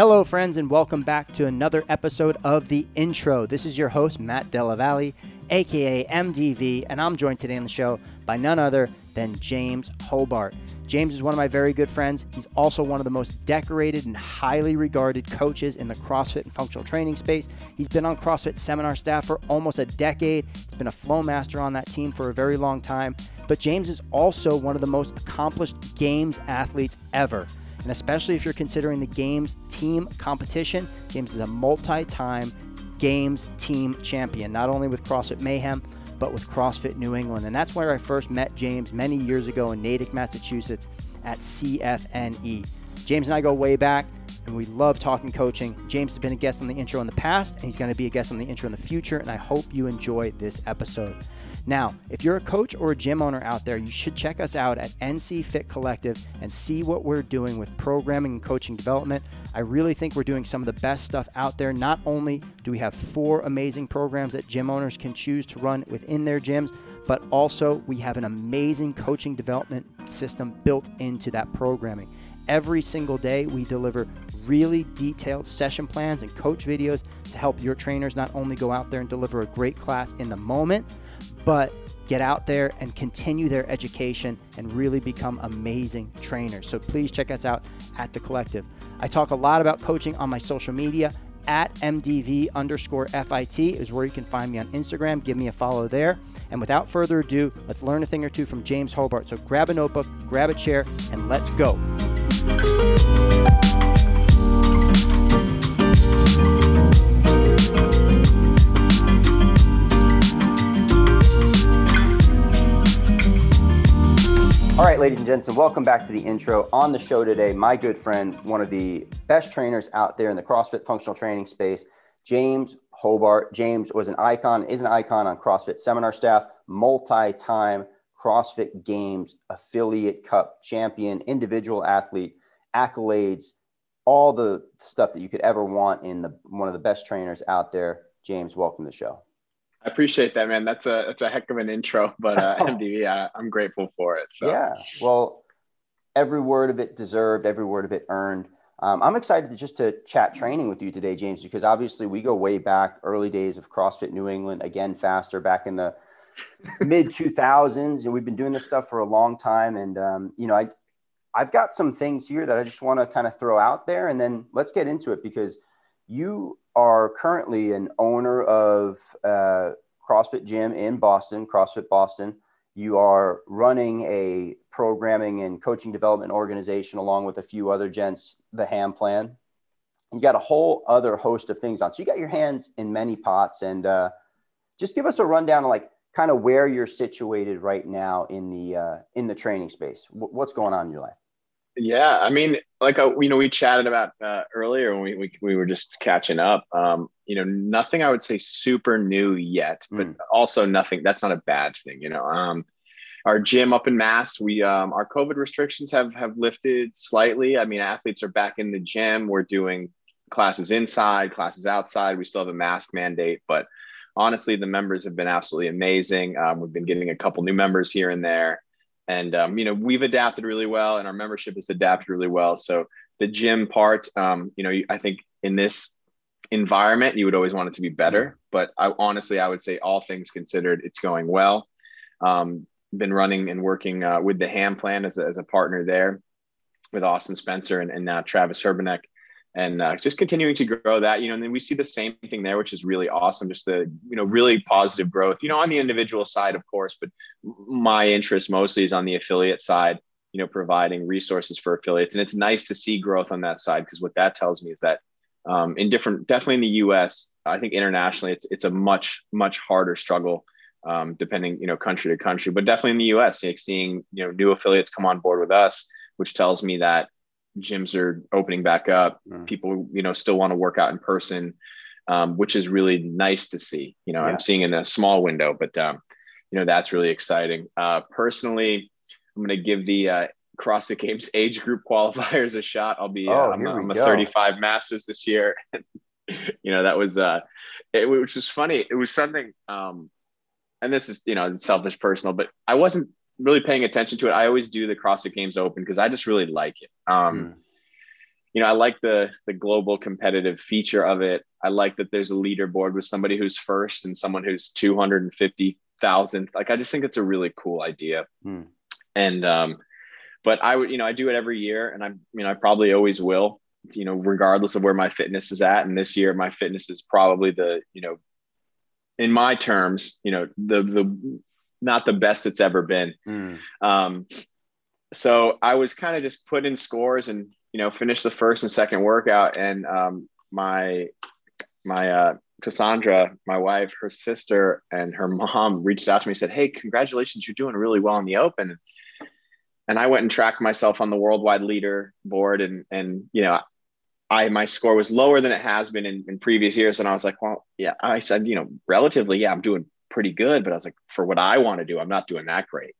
Hello, friends, and welcome back to another episode of The Intro. This is your host, Matt DeLaValle, aka MDV, and I'm joined today on the show by none other than James Hobart. James is one of my very good friends. He's also one of the most decorated and highly regarded coaches in the CrossFit and functional training space. He's been on CrossFit seminar staff for almost a decade. He's been a flow master on that team for a very long time. But James is also one of the most accomplished games athletes ever. And especially if you're considering the Games team competition, James is a multi-time Games team champion, not only with CrossFit Mayhem, but with CrossFit New England. And that's where I first met James many years ago in Natick, Massachusetts at CFNE. James and I go way back, and we love talking coaching. James has been a guest on The Intro in the past, and he's going to be a guest on The Intro in the future, and I hope you enjoy this episode. Now, if you're a coach or a gym owner out there, you should check us out at NC Fit Collective and see what we're doing with programming and coaching development. I really think we're doing some of the best stuff out there. Not only do we have 4 amazing programs that gym owners can choose to run within their gyms, but also we have an amazing coaching development system built into that programming. Every single day, we deliver really detailed session plans and coach videos to help your trainers not only go out there and deliver a great class in the moment, but get out there and continue their education and really become amazing trainers. So please check us out at The Collective. I talk a lot about coaching on my social media at MDV_FIT is where you can find me on Instagram. Give me a follow there. And without further ado, let's learn a thing or two from James Hobart. So grab a notebook, grab a chair, and let's go. All right, ladies and gents, and welcome back to The Intro. On the show today, my good friend, one of the best trainers out there in the CrossFit functional training space, James Hobart. James was an icon, is an icon on CrossFit seminar staff, multi-time CrossFit Games affiliate cup champion, individual athlete, accolades, all the stuff that you could ever want in the one of the best trainers out there. James, welcome to the show. I appreciate that, man. That's a heck of an intro, but MDV, I'm grateful for it. So. Yeah, well, every word of it deserved, every word of it earned. I'm excited to chat training with you today, James, because obviously we go way back, early days of CrossFit New England, again, faster back in the mid-2000s, and we've been doing this stuff for a long time. And, you know, I've got some things here that I just want to kind of throw out there, and then let's get into it, because you are currently an owner of CrossFit Gym in Boston, CrossFit Boston. You are running a programming and coaching development organization along with a few other gents, The Ham Plan. You got a whole other host of things on. So you got your hands in many pots, and just give us a rundown of like kind of where you're situated right now in the training space. What's going on in your life? Yeah, I mean, like, you know, we chatted about earlier when we were just catching up, you know, nothing I would say super new yet, but also nothing, that's not a bad thing. You know, our gym up in Mass, we, our COVID restrictions have lifted slightly. I mean, athletes are back in the gym. We're doing classes inside, classes outside. We still have a mask mandate, but honestly, the members have been absolutely amazing. We've been getting a couple new members here and there. And, you know, we've adapted really well, and our membership has adapted really well. So the gym part, you know, I think in this environment, you would always want it to be better. But I would say all things considered, it's going well. Been running and working with The Ham Plan as a partner there with Austin Spencer and Travis Herbanek, and just continuing to grow that, you know, and then we see the same thing there, which is really awesome. Just the, you know, really positive growth, you know, on the individual side, of course, but my interest mostly is on the affiliate side, you know, providing resources for affiliates. And it's nice to see growth on that side, because what that tells me is that definitely in the US, I think internationally, it's a much, much harder struggle, depending, you know, country to country, but definitely in the US, like seeing, you know, new affiliates come on board with us, which tells me that gyms are opening back up. People, you know, still want to work out in person, which is really nice to see. You know, yeah. I'm seeing in a small window, but, you know, that's really exciting. Personally, I'm going to give the CrossFit Games age group qualifiers a shot. I'm a 35 Masters this year. You know, that was, which was funny. It was something, and this is, you know, selfish personal, but I wasn't really paying attention to it. I always do the CrossFit Games Open because I just really like it. you know, I like the global competitive feature of it. I like that there's a leaderboard with somebody who's first and someone who's 250,000th. Like, I just think it's a really cool idea. Mm. And, but I would, you know, I do it every year, and I'm, you know, I probably always will, you know, regardless of where my fitness is at. And this year, my fitness is probably the, you know, in my terms, you know, the not the best it's ever been. Mm. So I was kind of just put in scores and, you know, finished the first and second workout. And my Cassandra, my wife, her sister, and her mom reached out to me and said, "Hey, congratulations, you're doing really well in the open." And I went and tracked myself on the worldwide leader board. And, you know, my score was lower than it has been in previous years. And I was like, well, yeah, I said, you know, relatively, yeah, I'm doing pretty good, but I was like, for what I want to do, I'm not doing that great.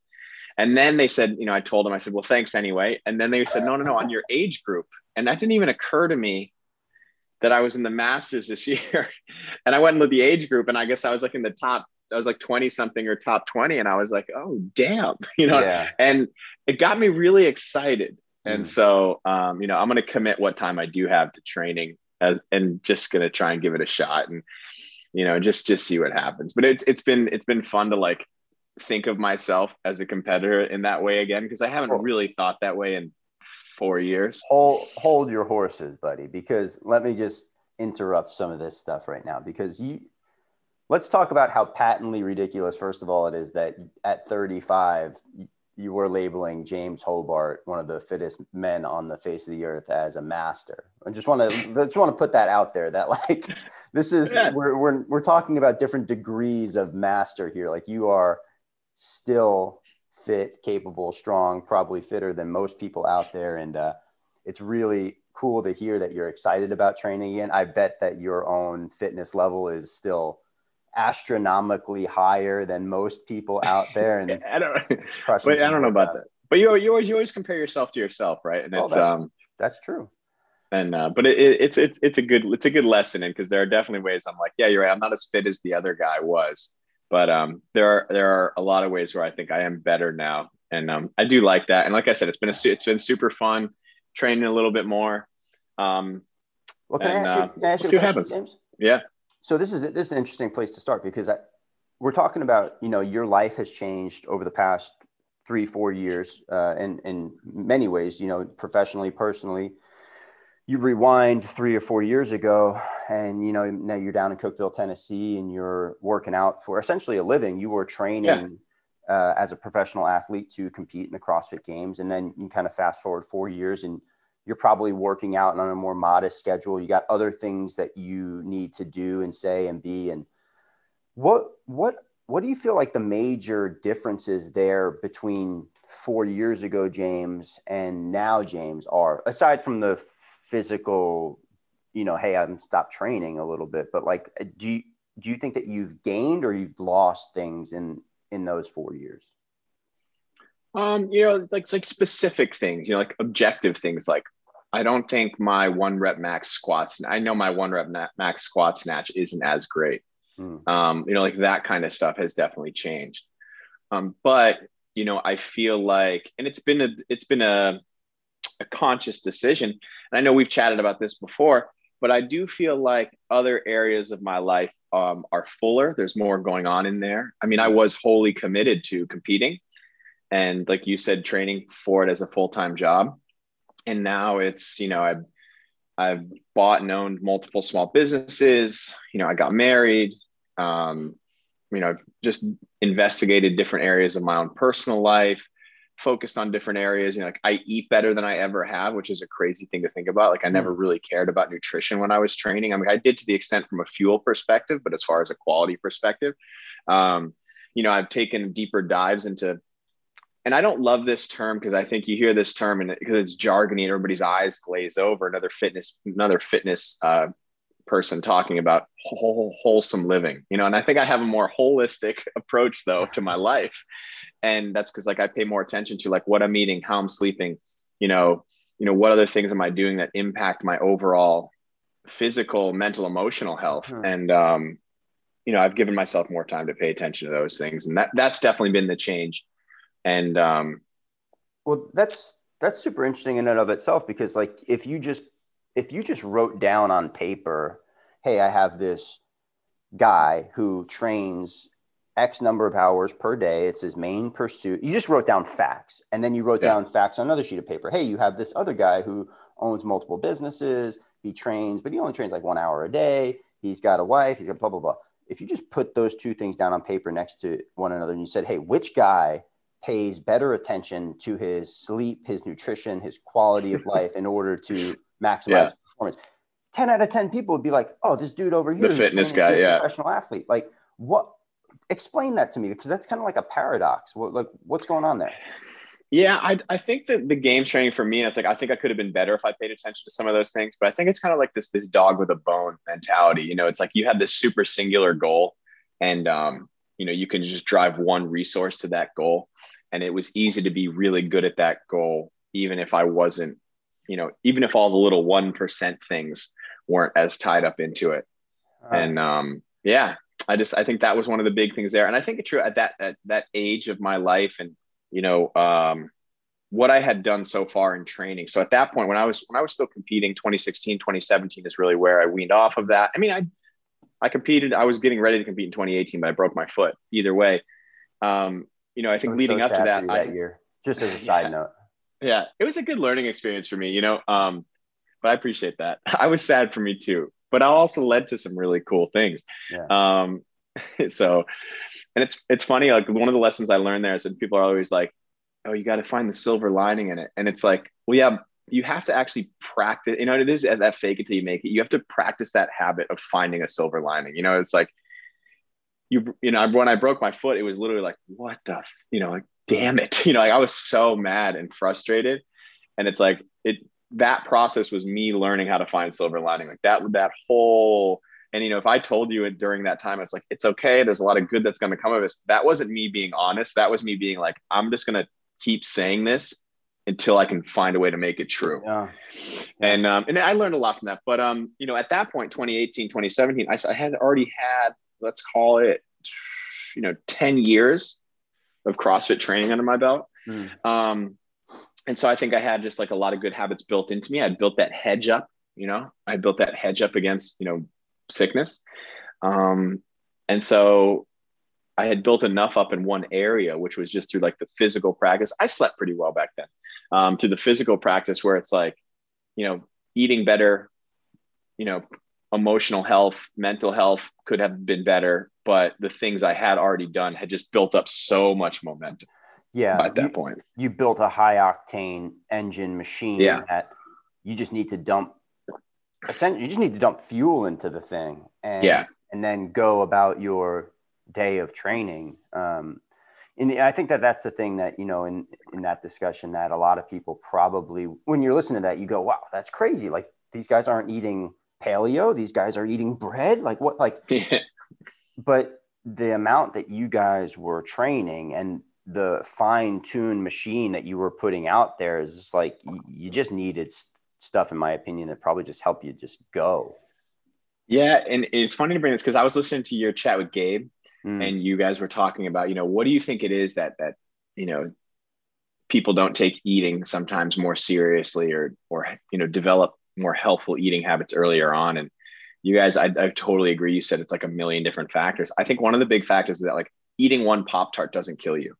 And then they said, you know, I told them, I said, well, thanks anyway. And then they said, no, on your age group. And that didn't even occur to me that I was in the Masters this year. And I went and looked at the age group, and I guess I was like in the top, I was like 20 something or top 20. And I was like, oh, damn, you know, yeah. And it got me really excited. Mm. And so, you know, I'm going to commit what time I do have to training and just going to try and give it a shot and, you know, just see what happens. But it's been fun to like think of myself as a competitor in that way again, because I haven't really thought that way in 4 years. Hold your horses, buddy, because let me just interrupt some of this stuff right now, because let's talk about how patently ridiculous, first of all, it is that at 35, you were labeling James Hobart, one of the fittest men on the face of the earth, as a master. I just want to put that out there, that like, this is, yeah. we're talking about different degrees of master here. Like, you are still fit, capable, strong, probably fitter than most people out there. And it's really cool to hear that you're excited about training again. I bet that your own fitness level is still astronomically higher than most people out there. And I don't know about that. But you always compare yourself to yourself, right? And that's true. And but it's a good lesson, and because there are definitely ways I'm like, yeah, you're right, I'm not as fit as the other guy was. But there are a lot of ways where I think I am better now. And I do like that. And like I said, it's been super fun training a little bit more. Well, can I ask you what happens? James? Yeah. So this is an interesting place to start, because we're talking about, you know, your life has changed over the past 3-4 years in many ways, you know, professionally, personally. You rewind 3 or 4 years ago, and, you know, now you're down in Cookeville, Tennessee, and you're working out for essentially a living. You were training as a professional athlete to compete in the CrossFit Games. And then you kind of fast forward 4 years, and you're probably working out on a more modest schedule. You got other things that you need to do and say and be. And what do you feel like the major differences there between 4 years ago, James, and now James are, aside from the physical, you know, hey, I'm stopped training a little bit, but like, do you think that you've gained or you've lost things in those 4 years? You know, it's like specific things, you know, like objective things. Like, I don't think my one rep max squats, I know my one rep max squat snatch isn't as great. Mm. You know, like that kind of stuff has definitely changed. But, you know, I feel like, and it's been a conscious decision. And I know we've chatted about this before, but I do feel like other areas of my life are fuller. There's more going on in there. I mean, I was wholly committed to competing, and like you said, training for it as a full-time job. And now it's, you know, I've bought and owned multiple small businesses. You know, I got married, you know, just investigated different areas of my own personal life, focused on different areas. You know, like I eat better than I ever have, which is a crazy thing to think about. Like, I never really cared about nutrition when I was training. I mean, I did to the extent from a fuel perspective, but as far as a quality perspective, you know, I've taken deeper dives into, and I don't love this term, because I think you hear this term and because it's jargony and everybody's eyes glaze over, another fitness person talking about wholesome living, you know. And I think I have a more holistic approach though to my life, and that's because like I pay more attention to like what I'm eating, how I'm sleeping, you know what other things am I doing that impact my overall physical, mental, emotional health. Mm-hmm. And you know, I've given myself more time to pay attention to those things, and that's definitely been the change. And well, that's super interesting in and of itself, because like if you just if you just wrote down on paper, hey, I have this guy who trains X number of hours per day. It's his main pursuit. You just wrote down facts, and then you wrote down facts on another sheet of paper. Hey, you have this other guy who owns multiple businesses. He trains, but he only trains like 1 hour a day. He's got a wife. He's got blah, blah, blah. If you just put those two things down on paper next to one another and you said, hey, which guy pays better attention to his sleep, his nutrition, his quality of life in order to maximize performance? 10 out of 10 people would be like, oh, this dude over here, the fitness guy, professional athlete. Like, what? Explain that to me, because that's kind of like a paradox. What, like, what's going on there? Yeah, I think that the game training for me, and it's like, I think I could have been better if I paid attention to some of those things, but I think it's kind of like this dog with a bone mentality. You know, it's like you have this super singular goal, and you know, you can just drive one resource to that goal. And it was easy to be really good at that goal, even if I wasn't, you know, even if all the little 1% things weren't as tied up into it. And I think that was one of the big things there. And I think it's true at that age of my life, and, you know, what I had done so far in training. So at that point, when I was still competing, 2016, 2017 is really where I weaned off of that. I mean, I competed, I was getting ready to compete in 2018, but I broke my foot. Either way, you know, I think leading up to that year, just as a side note. Yeah. It was a good learning experience for me, you know, but I appreciate that. I was sad for me too, but I also led to some really cool things. Yeah. So, and it's funny, like one of the lessons I learned there is that people are always like, oh, you got to find the silver lining in it. And it's like, well, yeah, you have to actually practice, you know, it is that fake it till you make it. You have to practice that habit of finding a silver lining. You know, it's like, you know, when I broke my foot, it was literally like, what the, you know, like, damn it. You know, like I was so mad and frustrated. And it's like, that process was me learning how to find silver lining. Like that whole, and, you know, if I told you it during that time, it's like, it's okay. There's a lot of good that's going to come of this. That wasn't me being honest. That was me being like, I'm just going to keep saying this until I can find a way to make it true. Yeah. And I learned a lot from that, but, you know, at that point, 2018, 2017, I had already had, let's call it, you know, 10 years of CrossFit training under my belt. And so I think I had just like a lot of good habits built into me. I built that hedge up, you know, I built that hedge up against, you know, sickness. And so I had built enough up in one area, which was just through like the physical practice. I slept pretty well back then, through the physical practice where it's like, you know, eating better, you know, emotional health, mental health could have been better, but the things I had already done had just built up so much momentum. Yeah. By that point, you built a high octane engine machine that you just need to dump. Essentially, you just need to dump fuel into the thing, and then go about your day of training. And I think that's the thing that, you know, in that discussion, that a lot of people probably, when you're listening to that, you go, "Wow, that's crazy! Like these guys aren't eating paleo, these guys are eating bread, like what?" Like, but the amount that you guys were training and the fine-tuned machine that you were putting out there is just like, you just needed stuff, in my opinion, that probably just helped you just go. Yeah. And it's funny to bring this, because I was listening to your chat with Gabe, and you guys were talking about, you know, what do you think it is that, you know, people don't take eating sometimes more seriously, or, you know, develop more healthful eating habits earlier on. And you guys, I totally agree. You said it's like a million different factors. I think one of the big factors is that like eating one Pop-Tart doesn't kill you.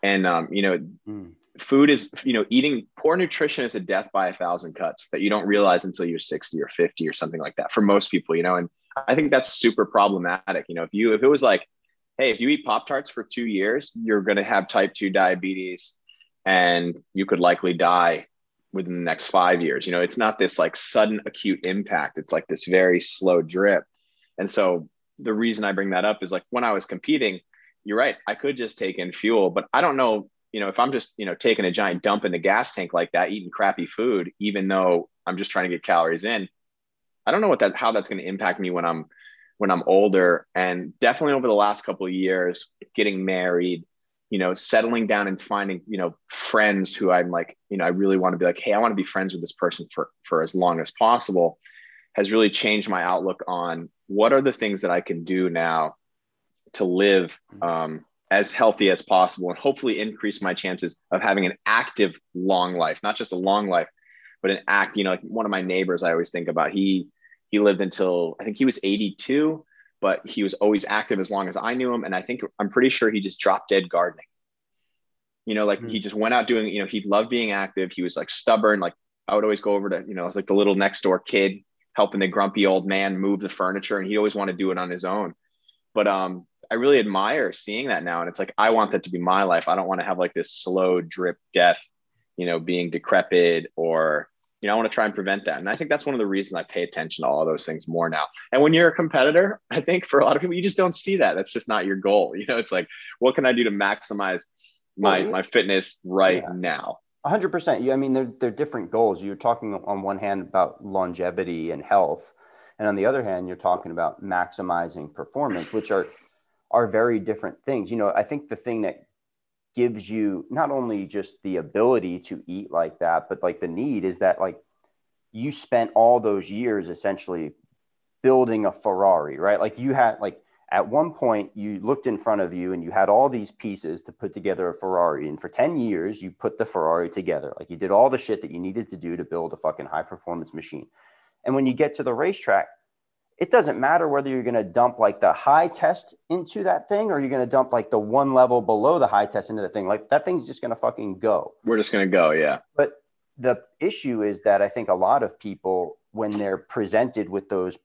And, you know, food is, you know, eating poor nutrition is a death by 1,000 cuts that you don't realize until you're 60 or 50 or something like that for most people, you know? And I think that's super problematic. You know, if it was like, hey, if you eat Pop-Tarts for 2 years, you're going to have type 2 diabetes and you could likely die within the next 5 years. You know, it's not this like sudden acute impact. It's like this very slow drip. And so the reason I bring that up is like, when I was competing, you're right, I could just take in fuel, but I don't know, you know, if I'm just, you know, taking a giant dump in the gas tank like that, eating crappy food, even though I'm just trying to get calories in, I don't know how that's going to impact me when I'm older. And definitely over the last couple of years, getting married, you know, settling down and finding, you know, friends who I'm like, you know, I really want to be like, hey, I want to be friends with this person for as long as possible, has really changed my outlook on what are the things that I can do now to live as healthy as possible and hopefully increase my chances of having an active long life, not just a long life, but an act, you know, like one of my neighbors, I always think about, he lived until I think he was 82, but he was always active as long as I knew him. And I think, I'm pretty sure he just dropped dead gardening, you know, like he just went out doing, you know, he loved being active. He was like stubborn. Like I would always go over to, you know, I was like the little next door kid helping the grumpy old man move the furniture. And he always wanted to do it on his own. But I really admire seeing that now. And it's like, I want that to be my life. I don't want to have like this slow drip death, you know, being decrepit or, you know, I want to try and prevent that. And I think that's one of the reasons I pay attention to all of those things more now. And when you're a competitor, I think for a lot of people, you just don't see that. That's just not your goal. You know, it's like, what can I do to maximize my fitness right now? 100%. Yeah, I mean, they're different goals. You're talking on one hand about longevity and health. And on the other hand, you're talking about maximizing performance, which are very different things. You know, I think the thing that gives you not only just the ability to eat like that, but like the need is that like you spent all those years essentially building a Ferrari, right? Like you had like at one point you looked in front of you and you had all these pieces to put together a Ferrari. And for 10 years, you put the Ferrari together. Like you did all the shit that you needed to do to build a fucking high performance machine. And when you get to the racetrack, it doesn't matter whether you're going to dump like the high test into that thing, or you're going to dump like the one level below the high test into the thing. Like that thing's just going to fucking go. We're just going to go. Yeah. But the issue is that I think a lot of people, when they're presented with those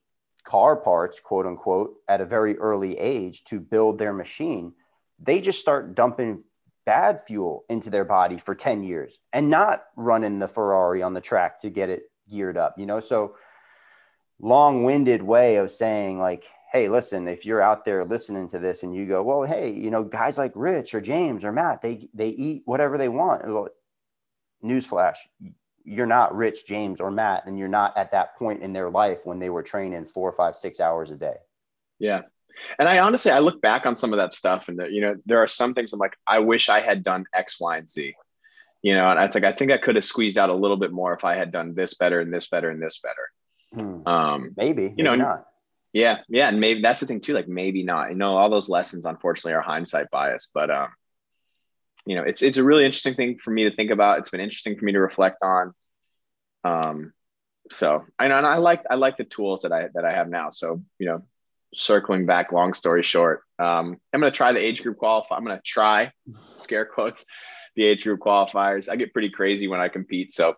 car parts, quote unquote, at a very early age to build their machine, they just start dumping bad fuel into their body for 10 years and not running the Ferrari on the track to get it geared up, you know? So long-winded way of saying like, hey, listen, if you're out there listening to this and you go, well, hey, you know, guys like Rich or James or Matt, they eat whatever they want. Well, newsflash, you're not Rich, James, or Matt, and you're not at that point in their life when they were training 4, 5, 6 hours a day. Yeah. And I honestly, I look back on some of that stuff and, you know, there are some things I'm like, I wish I had done X, Y, and Z, you know, and it's like, I think I could have squeezed out a little bit more if I had done this better and this better and this better. Maybe, you know, not. Yeah. And maybe that's the thing too. Like maybe not, you know, all those lessons, unfortunately, are hindsight bias, but, you know, it's a really interesting thing for me to think about. It's been interesting for me to reflect on. So I know, and I like the tools that I have now. So, you know, circling back, long story short, I'm going to try the age group qualifier. I'm going to try scare quotes, the age group qualifiers. I get pretty crazy when I compete. So,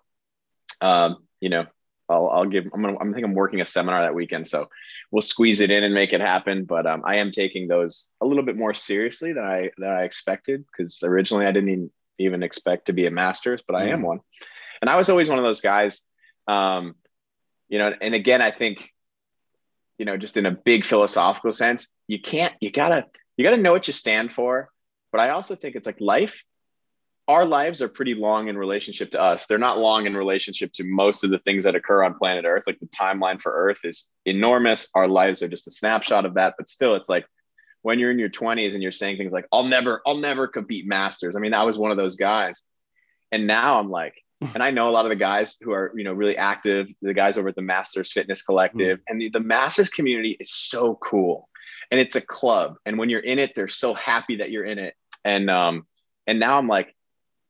you know, I think I'm working a seminar that weekend, so we'll squeeze it in and make it happen. But I am taking those a little bit more seriously than I expected, because originally I didn't even expect to be a Masters, but I am one. And I was always one of those guys, you know, and again, I think, you know, just in a big philosophical sense, you gotta know what you stand for. But I also think it's like life. Our lives are pretty long in relationship to us. They're not long in relationship to most of the things that occur on planet Earth. Like the timeline for Earth is enormous. Our lives are just a snapshot of that. But still, it's like when you're in your 20s and you're saying things like, I'll never compete Masters. I mean, I was one of those guys. And now I'm like, and I know a lot of the guys who are, you know, really active, the guys over at the Masters Fitness Collective, and the Masters community is so cool. And it's a club. And when you're in it, they're so happy that you're in it. And now I'm like,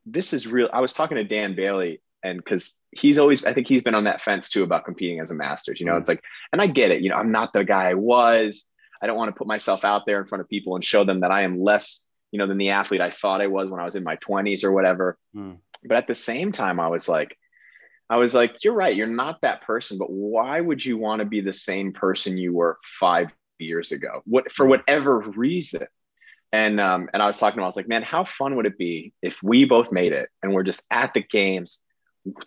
this is real. I was talking to Dan Bailey, and cause I think he's been on that fence too about competing as a Masters, you know, it's like, and I get it, you know, I'm not the guy I was. I don't want to put myself out there in front of people and show them that I am less, you know, than the athlete I thought I was when I was in my 20s or whatever. But at the same time, I was like, you're right. You're not that person, but why would you want to be the same person you were 5 years ago? For whatever reason. And I was talking to him, I was like, man, how fun would it be if we both made it and we're just at the games,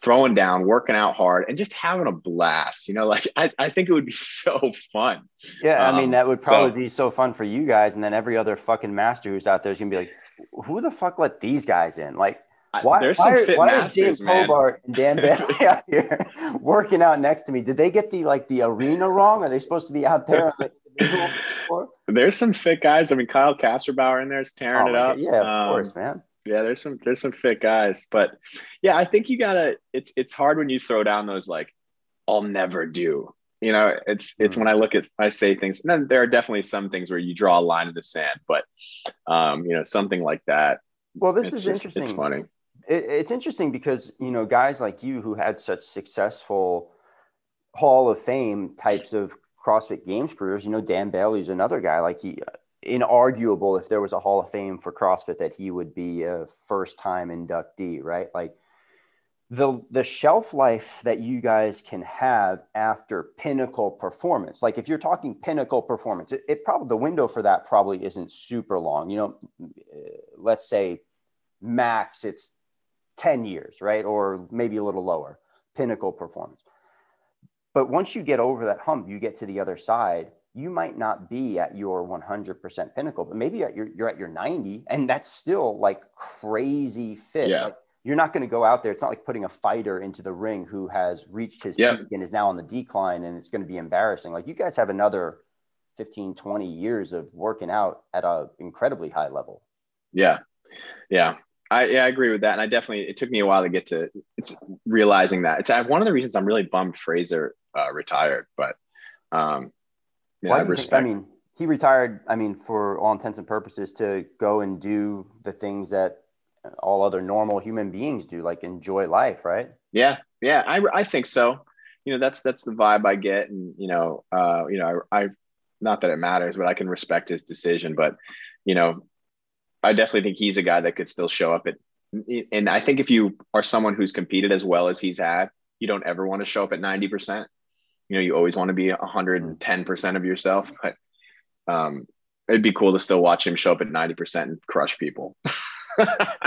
throwing down, working out hard and just having a blast, you know, like, I think it would be so fun. Yeah. I mean, that would probably be so fun for you guys. And then every other fucking master who's out there is going to be like, who the fuck let these guys in? Like, why is James Hobart and Dan Bentley out here working out next to me? Did they get the arena wrong? Are they supposed to be out there? There's some fit guys. I mean, Kyle Kasterbauer in there is tearing it up. Yeah, of course, man. Yeah, there's some fit guys, but yeah, I think you gotta. It's hard when you throw down those like, I'll never do. You know, it's when I say things, and then there are definitely some things where you draw a line in the sand, but you know, something like that. Well, this is interesting. It's funny. it's interesting because, you know, guys like you who had such successful Hall of Fame types of CrossFit Games careers, you know, Dan Bailey is another guy, like he, inarguable, if there was a Hall of Fame for CrossFit, that he would be a first-time inductee, right? Like the shelf life that you guys can have after pinnacle performance, like if you're talking pinnacle performance, it probably, the window for that probably isn't super long, you know, let's say max it's 10 years, right? Or maybe a little lower, pinnacle performance. But once you get over that hump, you get to the other side, you might not be at your 100% pinnacle, but maybe you're at your 90, and that's still like crazy fit. Yeah. Like, you're not going to go out there. It's not like putting a fighter into the ring who has reached his peak and is now on the decline, and it's going to be embarrassing. Like, you guys have another 15, 20 years of working out at an incredibly high level. Yeah. Yeah. I agree with that. And I definitely, it took me a while to get to realizing that. It's one of the reasons I'm really bummed Fraser retired, but yeah, I respect. I mean, he retired, I mean, for all intents and purposes, to go and do the things that all other normal human beings do, like enjoy life, right? Yeah. Yeah. I think so. You know, that's the vibe I get. And, you know, I not that it matters, but I can respect his decision. But, you know, I definitely think he's a guy that could still show up at, and I think if you are someone who's competed as well as he's had, you don't ever want to show up at 90%. You know, you always want to be 110% of yourself, but it'd be cool to still watch him show up at 90% and crush people.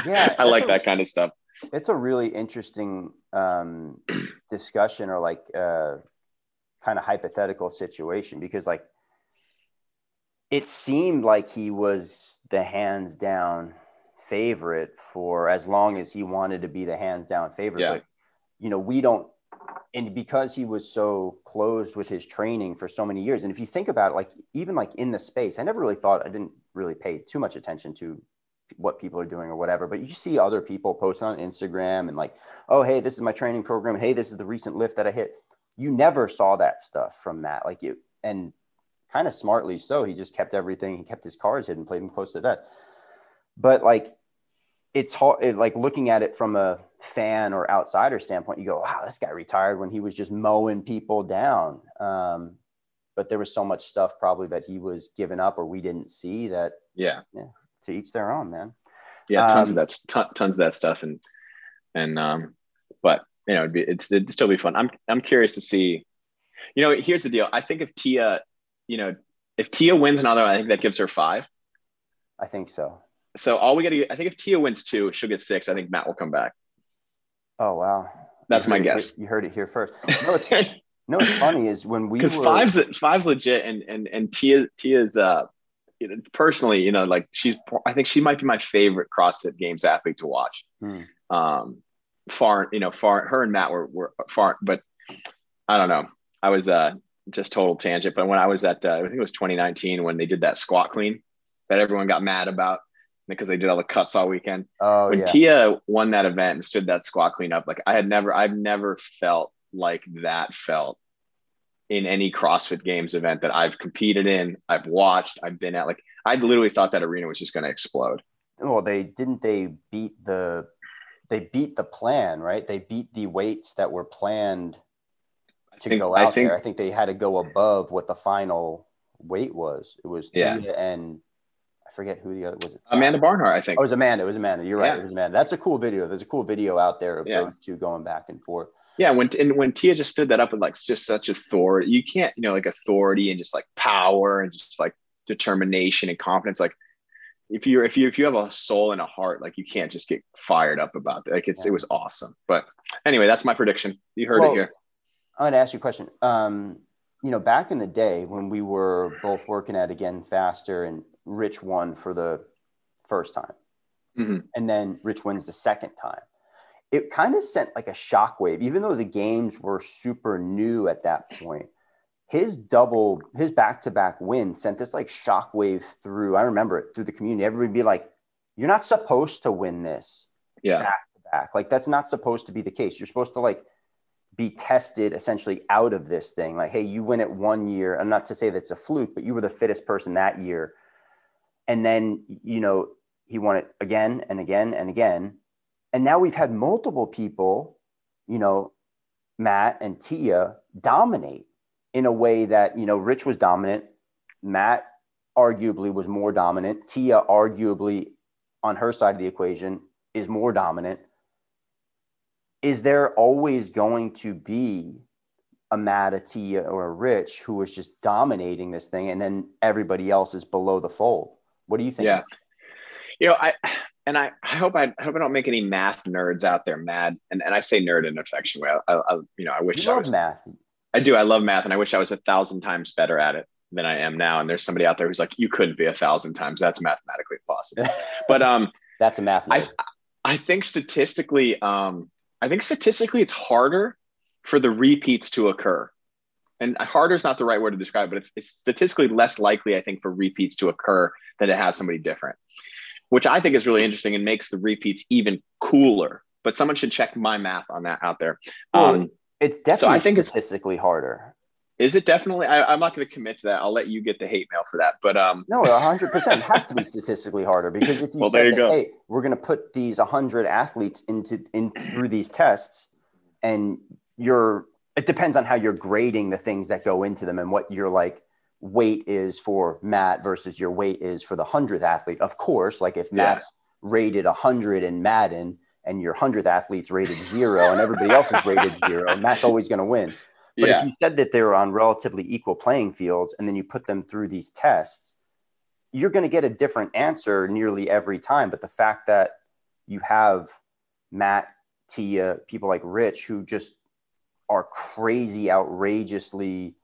Yeah. I like that kind of stuff. It's a really interesting discussion, or like kind of hypothetical situation, because like, it seemed like he was the hands down favorite for as long as he wanted to be the hands down favorite. Yeah. But, you know, we don't, and because he was so closed with his training for so many years. And if you think about it, like, even like in the space, I didn't really pay too much attention to what people are doing or whatever, but you see other people post on Instagram and like, oh, hey, this is my training program. Hey, this is the recent lift that I hit. You never saw that stuff from Matt. Like, you, and kind of smartly so, he just kept everything. He kept his cards hidden, played them close to the vest. But like, it's hard, like looking at it from a fan or outsider standpoint, you go, wow, this guy retired when he was just mowing people down. But there was so much stuff probably that he was giving up or we didn't see that. Yeah. Yeah, to each their own, man. Yeah. Tons of that stuff. And but you know, it'd still be fun. I'm curious to see, you know, here's the deal. I think if Tia, you know, if Tia wins another, I think that gives her 5. I think so. So all we got to get, I think if Tia wins 2, she'll get 6. I think Matt will come back. Oh, wow. That's my guess. You heard it here first. No, it's, no, it's funny is when we were. Because five's legit. And Tia's, you know, personally, you know, like I think she might be my favorite CrossFit Games athlete to watch. Hmm. Her and Matt were far, but I don't know. I was just total tangent. But when I was at, I think it was 2019 when they did that squat clean that everyone got mad about, because they did all the cuts all weekend. Oh, when yeah. Tia won that event and stood that squat clean up, like I've never felt like that felt in any CrossFit Games event that I've competed in, I've watched, I've been at. Like, I literally thought that arena was just going to explode. Well, they beat the plan, right? They beat the weights that were planned to go out there. I think they had to go above what the final weight was. It was Tia and I forget who the other was. It Amanda Barnhart, I think. Oh, it was Amanda. It was Amanda. You're right. Yeah. It was Amanda. That's a cool video. There's a cool video out there of those two going back and forth. Yeah, when Tia just stood that up with like just such authority, you can't, you know, like authority and just like power and just like determination and confidence. Like if you have a soul and a heart, like you can't just get fired up about that. Like it was awesome. But anyway, that's my prediction. You heard it here. I'm going to ask you a question. You know, back in the day when we were both working at Again Faster and Rich won for the first time, mm-hmm. and then Rich wins the second time, it kind of sent like a shockwave, even though the games were super new at that point. His back-to-back win sent this like shockwave through, I remember it, through the community. Everybody would be like, you're not supposed to win this back-to-back. Like, that's not supposed to be the case. You're supposed to like be tested essentially out of this thing. Like, hey, you win it one year. And not to say that's a fluke, but you were the fittest person that year. And then, you know, he won it again and again and again. And now we've had multiple people, you know, Matt and Tia dominate in a way that, you know, Rich was dominant. Matt arguably was more dominant. Tia arguably on her side of the equation is more dominant. Is there always going to be a Matt, a Tia, or a Rich who is just dominating this thing, and then everybody else is below the fold? What do you think? Yeah. You know, I hope I don't make any math nerds out there mad. And I say nerd in an affection way. I wish I was math. I do. I love math, and I wish I was 1,000 times better at it than I am now. And there's somebody out there who's like, you couldn't be 1,000 times. That's mathematically impossible. But that's a math nerd. I think statistically it's harder for the repeats to occur. And harder is not the right word to describe, but it's statistically less likely, I think, for repeats to occur than to have somebody different, which I think is really interesting and makes the repeats even cooler. But someone should check my math on that out there. It's definitely so I think statistically it's harder. Is it definitely? I'm not going to commit to that. I'll let you get the hate mail for that. But no, 100% has to be statistically harder, because if you said, hey, we're going to put these 100 athletes in through these tests, and it depends on how you're grading the things that go into them and what your like weight is for Matt versus your weight is for the 100th athlete. Of course, like if Matt's rated 100 in Madden and your 100th athlete's rated 0 and everybody else is rated 0, Matt's always going to win. But if you said that they were on relatively equal playing fields and then you put them through these tests, you're going to get a different answer nearly every time. But the fact that you have Matt, Tia, people like Rich who just are crazy, outrageously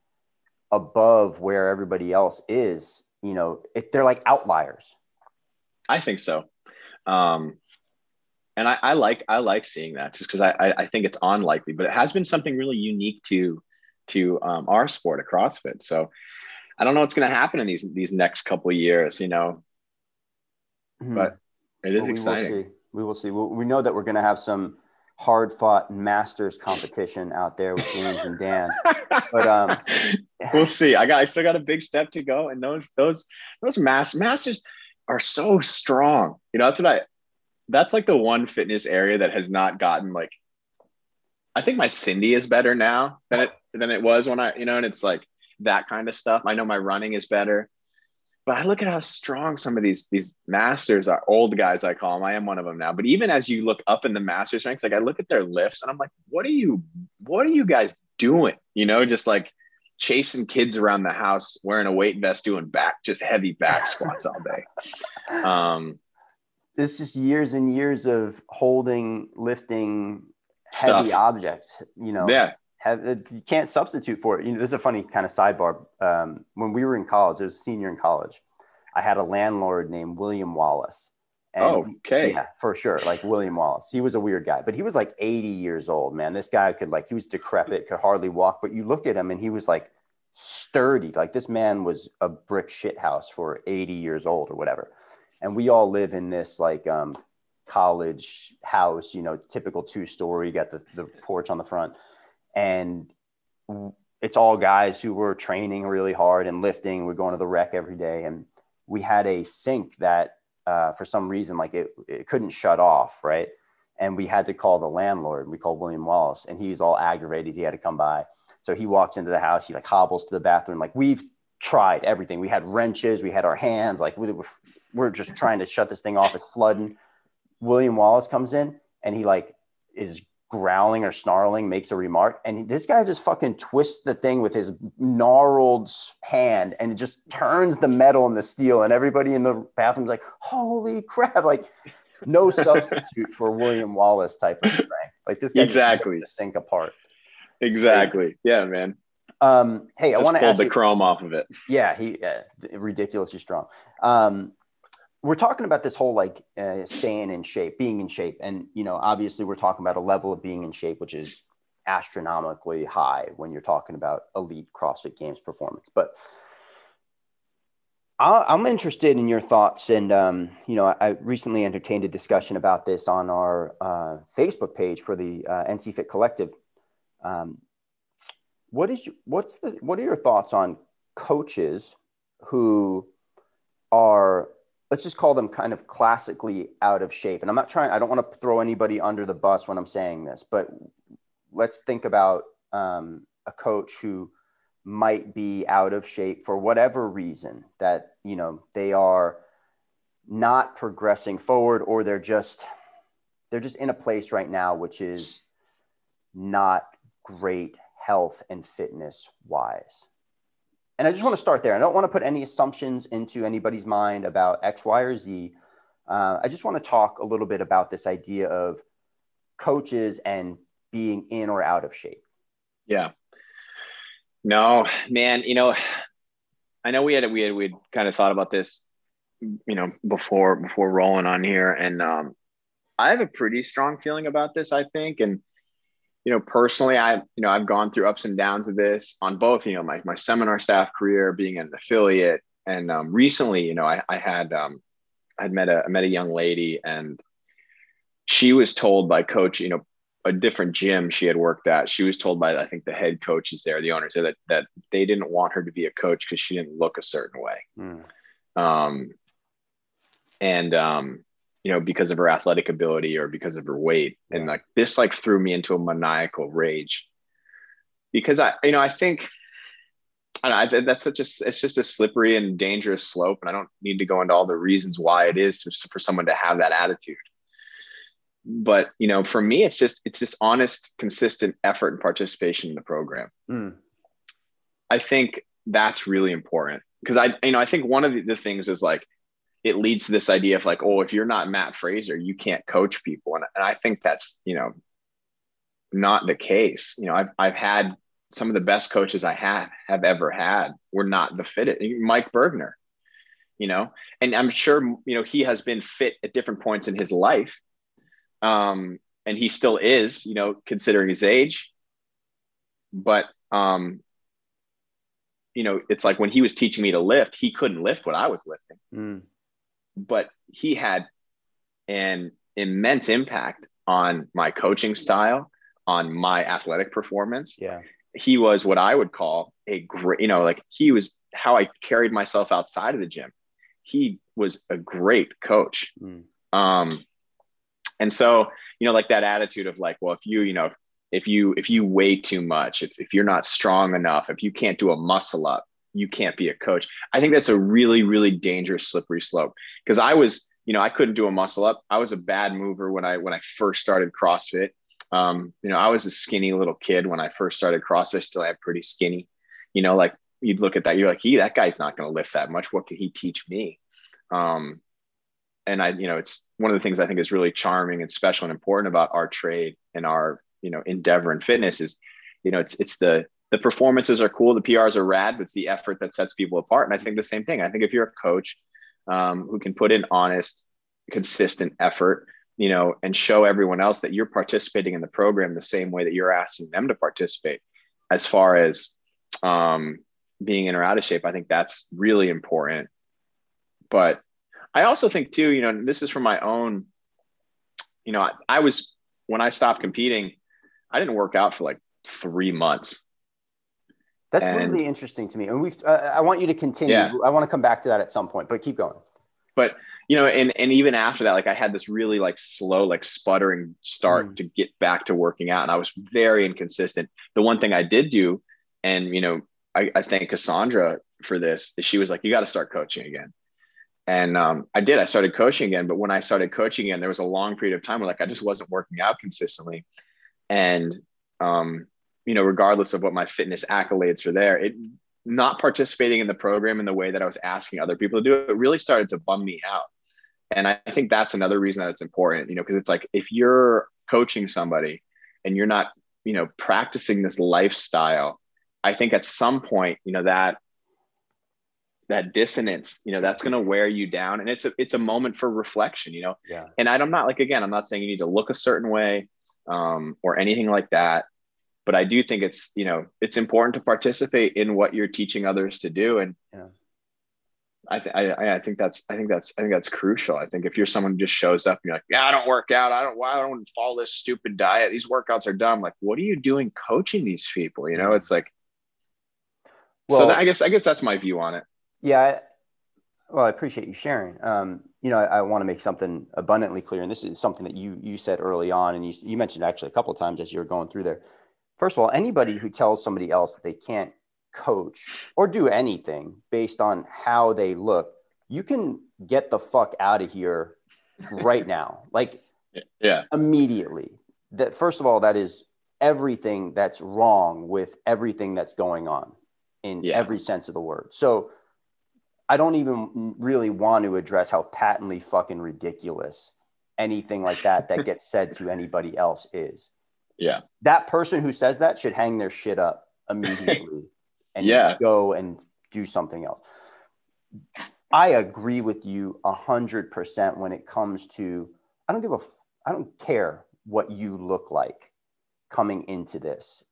above where everybody else is, you know, they're like outliers. I think so. And I like seeing that, just because I think it's unlikely, but it has been something really unique to our sport at CrossFit. So I don't know what's going to happen in these next couple of years, you know, but it is exciting. We will see. We know that we're going to have some hard fought Masters competition out there with James and Dan, but we'll see. I still got a big step to go. And those Masters are so strong. You know, that's like the one fitness area that has not gotten like, I think my Cindy is better now than it was when I, you know, and it's like that kind of stuff. I know my running is better, but I look at how strong some of these Masters are. Old guys, I call them. I am one of them now, but even as you look up in the Masters ranks, like I look at their lifts and I'm like, what are you guys doing? You know, just like chasing kids around the house, wearing a weight vest, doing just heavy back squats all day. It's just years and years of holding, lifting heavy objects, you know. Yeah. You can't substitute for it. You know, this is a funny kind of sidebar. When we were in college, I was a senior in college, I had a landlord named William Wallace. And yeah, for sure. Like William Wallace. He was a weird guy, but he was like 80 years old, man. This guy he was decrepit, could hardly walk, but you look at him and he was like sturdy. Like this man was a brick shit house for 80 years old or whatever. And we all live in this like college house, you know, typical 2-story, you got the porch on the front. And it's all guys who were training really hard and lifting. We're going to the rec every day. And we had a sink that for some reason, like it couldn't shut off, right? And we had to call the landlord. We called William Wallace, and he's all aggravated. He had to come by. So he walks into the house. He like hobbles to the bathroom. Like we've tried everything. We had wrenches. We had our hands. Like we're just trying to shut this thing off. It's flooding. William Wallace comes in and he like is growling or snarling, makes a remark. And this guy just fucking twists the thing with his gnarled hand and just turns the metal and the steel, and everybody in the bathroom's like, holy crap. Like no substitute for William Wallace type of strength. Like this guy exactly just sink apart. Exactly. Yeah, man. Hey, I want to ask the chrome off of it. Yeah. He ridiculously strong. We're talking about this whole like staying in shape, being in shape. And, you know, obviously we're talking about a level of being in shape, which is astronomically high when you're talking about elite CrossFit Games performance. But I'm interested in your thoughts. And, you know, I recently entertained a discussion about this on our Facebook page for the NC Fit Collective. What are your thoughts on coaches who are let's just call them kind of classically out of shape. And I'm not trying, I don't want to throw anybody under the bus when I'm saying this, but let's think about a coach who might be out of shape for whatever reason, that, you know, they are not progressing forward, or they're just in a place right now, which is not great health and fitness wise. And I just want to start there. I don't want to put any assumptions into anybody's mind about X, Y, or Z. I just want to talk a little bit about this idea of coaches and being in or out of shape. Yeah. No, man, you know, I know we had kind of thought about this, you know, before rolling on here. And I have a pretty strong feeling about this, I think. And you know, personally, I've gone through ups and downs of this on both, you know, my seminar staff career, being an affiliate. And recently, you know, I met a young lady, and she was told by coach, you know, a different gym she had worked at. She was told by, I think, the head coaches there, the owners there, that they didn't want her to be a coach because she didn't look a certain way. Mm. You know, because of her athletic ability or because of her weight. And like, this like threw me into a maniacal rage, because I think that's such it's just a slippery and dangerous slope. And I don't need to go into all the reasons why it is for someone to have that attitude. But, you know, for me, it's just honest, consistent effort and participation in the program. Mm. I think that's really important, because I think one of the things is like, it leads to this idea of like, oh, if you're not Matt Fraser, you can't coach people. And I think that's, you know, not the case. You know, I've had some of the best coaches I have ever had were not the fittest. Mike Bergner, you know, and I'm sure, you know, he has been fit at different points in his life. And he still is, you know, considering his age, but, you know, it's like when he was teaching me to lift, he couldn't lift what I was lifting. Mm. But he had an immense impact on my coaching style, on my athletic performance. Yeah. He was what I would call a great, you know, like he was how I carried myself outside of the gym. He was a great coach. Mm. And so, you know, like that attitude of like, well, if you weigh too much, if you're not strong enough, if you can't do a muscle up, you can't be a coach. I think that's a really, really dangerous slippery slope, because I was, you know, I couldn't do a muscle up. I was a bad mover when I first started CrossFit. You know, I was a skinny little kid when I first started CrossFit. Still, I'm pretty skinny. You know, like you'd look at that, you're like, that guy's not going to lift that much. What could he teach me? And I, you know, it's one of the things I think is really charming and special and important about our trade and our, you know, endeavor in fitness is, you know, the performances are cool. The PRs are rad, but it's the effort that sets people apart. And I think the same thing. I think if you're a coach who can put in honest, consistent effort, you know, and show everyone else that you're participating in the program the same way that you're asking them to participate, as far as being in or out of shape, I think that's really important. But I also think too, you know, this is from my own, you know, when I stopped competing, I didn't work out for like 3 months. That's really interesting to me. And I want you to continue. Yeah. I want to come back to that at some point, but keep going. But, you know, and even after that, like I had this really like slow, like sputtering start to get back to working out. And I was very inconsistent. The one thing I did do, and, you know, I thank Cassandra for this, is she was like, you got to start coaching again. And I did, I started coaching again. But when I started coaching again, there was a long period of time where like, I just wasn't working out consistently. And, you know, regardless of what my fitness accolades were there, not participating in the program in the way that I was asking other people to do it really started to bum me out. And I think that's another reason that it's important, you know, because it's like, if you're coaching somebody and you're not, you know, practicing this lifestyle, I think at some point, you know, that dissonance, you know, that's going to wear you down. And it's a moment for reflection, you know? Yeah. And I'm not like, again, I'm not saying you need to look a certain way or anything like that. But I do think it's, you know, it's important to participate in what you're teaching others to do. And yeah. I think that's crucial. I think if you're someone who just shows up and you're like, I don't work out. I don't follow this stupid diet. These workouts are dumb. Like, what are you doing coaching these people? You know, it's like, well, so I guess that's my view on it. Yeah. Well, I appreciate you sharing. You know, I want to make something abundantly clear, and this is something that you said early on, and you mentioned actually a couple of times as you were going through there. First of all, anybody who tells somebody else that they can't coach or do anything based on how they look, you can get the fuck out of here right now. Like, yeah, immediately. That, first of all, that is everything that's wrong with everything that's going on in every sense of the word. So I don't even really want to address how patently fucking ridiculous anything like that that gets said to anybody else is. Yeah. That person who says that should hang their shit up immediately and go and do something else. I agree with you 100% when it comes to, I don't care what you look like coming into this.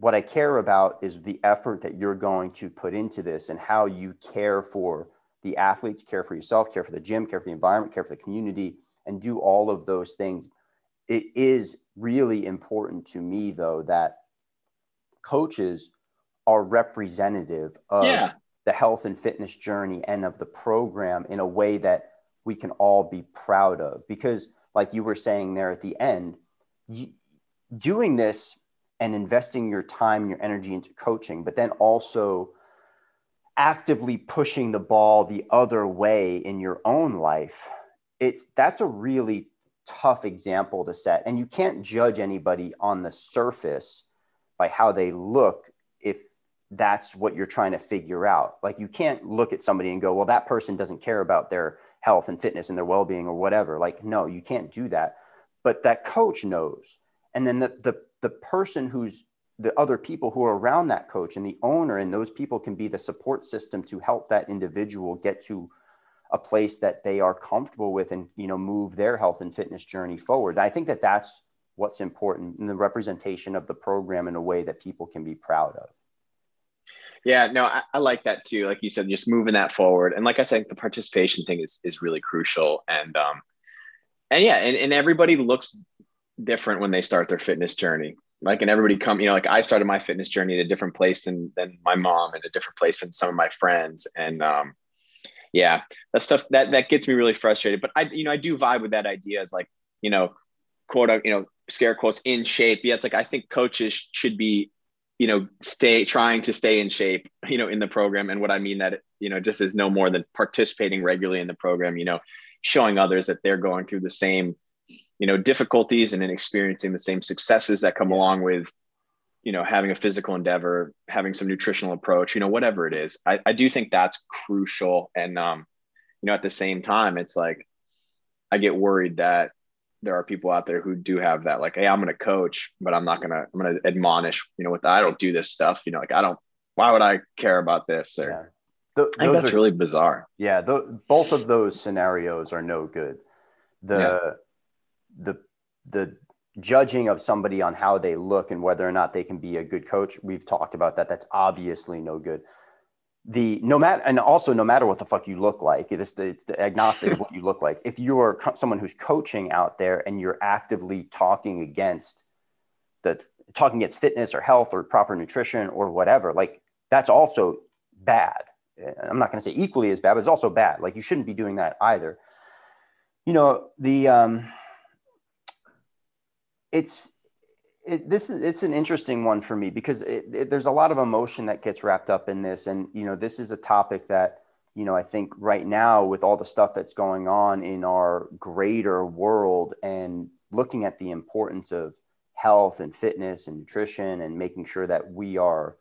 What I care about is the effort that you're going to put into this and how you care for the athletes, care for yourself, care for the gym, care for the environment, care for the community, and do all of those things. It is really important to me, though, that coaches are representative of the health and fitness journey and of the program in a way that we can all be proud of. Because like you were saying there at the end, doing this and investing your time and your energy into coaching, but then also actively pushing the ball the other way in your own life, that's a really tough example to set. And you can't judge anybody on the surface by how they look if that's what you're trying to figure out. Like, you can't look at somebody and go, well, that person doesn't care about their health and fitness and their well-being or whatever. Like, no, you can't do that. But that coach knows. And then the person who's the other people who are around that coach and the owner and those people can be the support system to help that individual get to a place that they are comfortable with and, you know, move their health and fitness journey forward. I think that that's what's important in the representation of the program in a way that people can be proud of. Yeah, no, I like that too. Like you said, just moving that forward. And like I said, the participation thing is really crucial. And yeah, and everybody looks different when they start their fitness journey. Like, and everybody come, you know, like I started my fitness journey at a different place than my mom, and a different place than some of my friends. And yeah, that stuff that gets me really frustrated, but I do vibe with that idea as, like, you know, quote, you know, scare quotes, in shape. Yeah. It's like, I think coaches should be, you know, trying to stay in shape, you know, in the program. And what I mean that, you know, just is no more than participating regularly in the program, you know, showing others that they're going through the same, you know, difficulties and then experiencing the same successes that come along with, you know, having a physical endeavor, having some nutritional approach, you know, whatever it is. I do think that's crucial. And, you know, at the same time, it's like, I get worried that there are people out there who do have that, like, hey, I'm going to coach, but I'm going to admonish, you know, with, I don't do this stuff, you know, like, why would I care about this? Or, yeah. I think that's really bizarre. Yeah. Both of those scenarios are no good. The judging of somebody on how they look and whether or not they can be a good coach, we've talked about that. That's obviously no good. No matter what the fuck you look like, it's the agnostic of what you look like. If you are someone who's coaching out there and you're actively talking against fitness or health or proper nutrition or whatever, like, that's also bad. I'm not going to say equally as bad, but it's also bad. Like, you shouldn't be doing that either. You know, it's an interesting one for me because there's a lot of emotion that gets wrapped up in this. And, you know, this is a topic that, you know, I think right now with all the stuff that's going on in our greater world and looking at the importance of health and fitness and nutrition and making sure that we are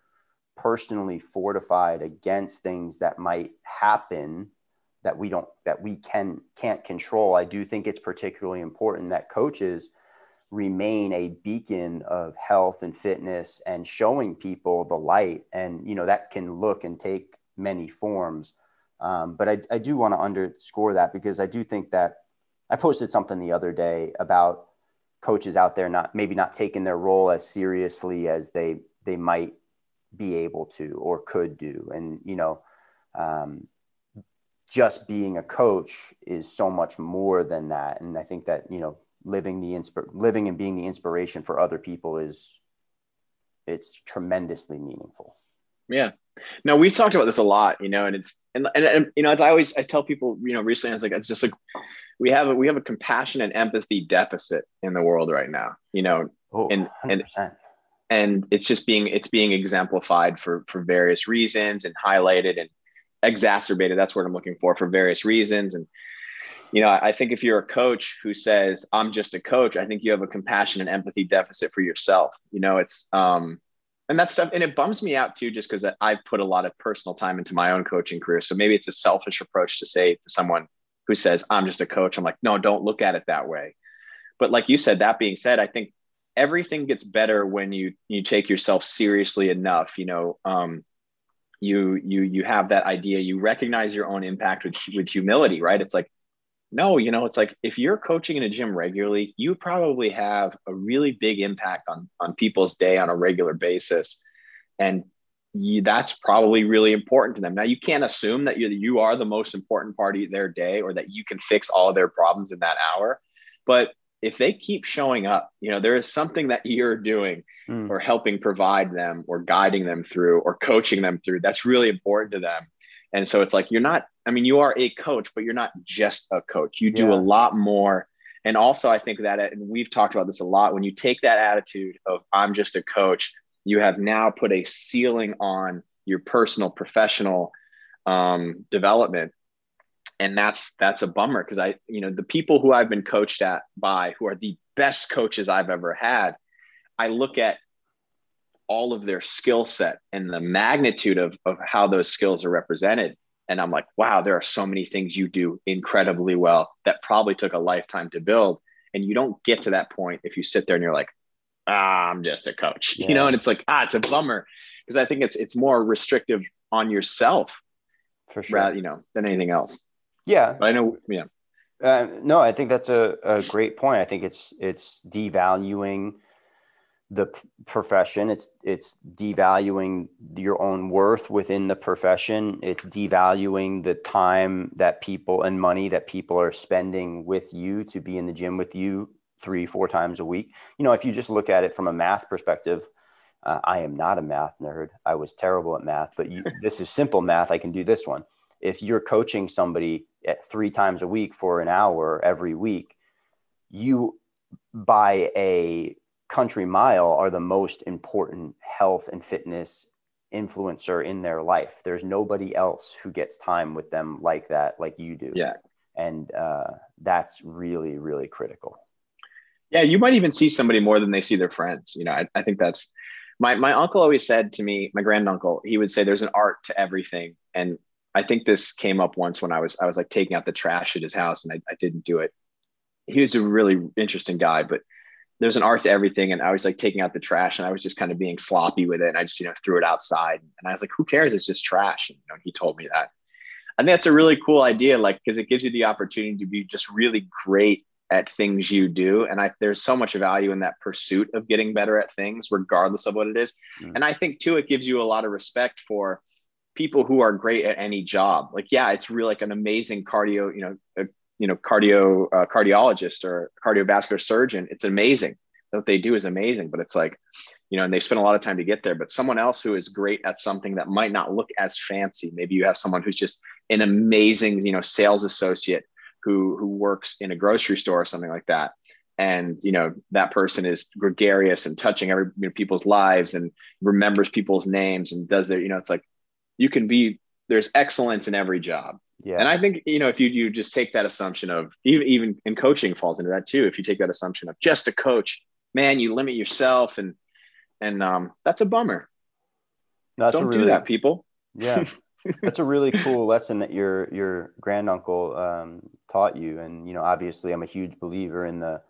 personally fortified against things that might happen that we can't control. I do think it's particularly important that coaches remain a beacon of health and fitness and showing people the light. And, you know, that can look and take many forms. But I do want to underscore that because I do think that I posted something the other day about coaches out there maybe not taking their role as seriously as they might be able to or could do. And, you know, just being a coach is so much more than that. And I think that, you know, living and being the inspiration for other people it's tremendously meaningful. Yeah. No, we've talked about this a lot, you know, and it's, and you know, as I tell people, you know, recently, it's like, it's just like, we have a compassion and empathy deficit in the world right now, you know, and it's just being exemplified for various reasons and highlighted and exacerbated. That's what I'm looking for various reasons. And, you know, I think if you're a coach who says, I'm just a coach, I think you have a compassion and empathy deficit for yourself. You know, it's, and that stuff, and it bums me out too, just because I've put a lot of personal time into my own coaching career. So maybe it's a selfish approach to say to someone who says, I'm just a coach. I'm like, no, don't look at it that way. But like you said, that being said, I think everything gets better when you take yourself seriously enough, you know, you have that idea, you recognize your own impact with humility, right? It's like, no, you know, it's like, if you're coaching in a gym regularly, you probably have a really big impact on people's day on a regular basis. And that's probably really important to them. Now you can't assume that you are the most important part of their day or that you can fix all of their problems in that hour. But if they keep showing up, you know, there is something that you're doing or helping provide them or guiding them through or coaching them through that's really important to them. And so it's like, you are a coach, but you're not just a coach. You do a lot more. And also I think that, and we've talked about this a lot, when you take that attitude of I'm just a coach, you have now put a ceiling on your personal, professional development. And that's a bummer. Cause the people who I've been coached at by, who are the best coaches I've ever had, I look at all of their skill set and the magnitude of how those skills are represented. And I'm like, wow, there are so many things you do incredibly well that probably took a lifetime to build. And you don't get to that point if you sit there and you're like, I'm just a coach, you know? And it's like, it's a bummer. Cause I think it's more restrictive on yourself for sure, rather, you know, than anything else. Yeah. But I know. Yeah. No, I think that's a great point. I think it's devaluing the profession. It's devaluing your own worth within the profession. It's devaluing the time that people and money that people are spending with you to be in the gym with you 3-4 times a week. You know, if you just look at it from a math perspective, I am not a math nerd. I was terrible at math, but this is simple math. I can do this one. If you're coaching somebody at 3 times a week for an hour every week, you by a country mile are the most important health and fitness influencer in their life. There's nobody else who gets time with them like that, like you do. Yeah. And that's really, really critical. Yeah. You might even see somebody more than they see their friends. You know, I think that's my uncle always said to me, my granduncle, he would say there's an art to everything. And I think this came up once when I was like taking out the trash at his house and I didn't do it. He was a really interesting guy, but there's an art to everything. And I was like taking out the trash and I was just kind of being sloppy with it. And I just, you know, threw it outside and I was like, who cares? It's just trash. And, you know, and he told me that. And that's a really cool idea. Like, cause it gives you the opportunity to be just really great at things you do. And there's so much value in that pursuit of getting better at things, regardless of what it is. Mm-hmm. And I think too, it gives you a lot of respect for people who are great at any job. Like, yeah, it's really like an amazing cardio, you know, cardiologist or cardiovascular surgeon. It's amazing. What they do is amazing, but it's like, you know, and they spend a lot of time to get there, but someone else who is great at something that might not look as fancy. Maybe you have someone who's just an amazing, you know, sales associate who works in a grocery store or something like that. And, you know, that person is gregarious and touching people's lives and remembers people's names and does their, you know, it's like, there's excellence in every job. Yeah. And I think, you know, if you just take that assumption of even in coaching falls into that too, if you take that assumption of just a coach, man, you limit yourself and that's a bummer. Don't do that, people. Yeah. That's a really cool lesson that your granduncle taught you. And, you know, obviously I'm a huge believer in the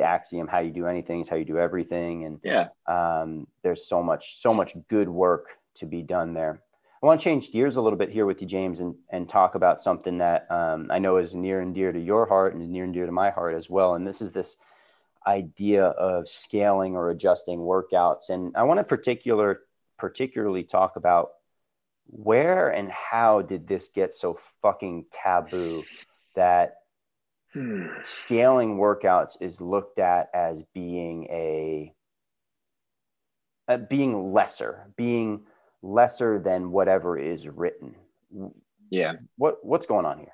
axiom, how you do anything is how you do everything. And yeah, there's so much good work to be done there. I want to change gears a little bit here with you, James, and talk about something that I know is near and dear to your heart and near and dear to my heart as well. And this is this idea of scaling or adjusting workouts. And I want to particularly talk about where and how did this get so fucking taboo that scaling workouts is looked at as being lesser, being lesser than whatever is written. Yeah. What's going on here?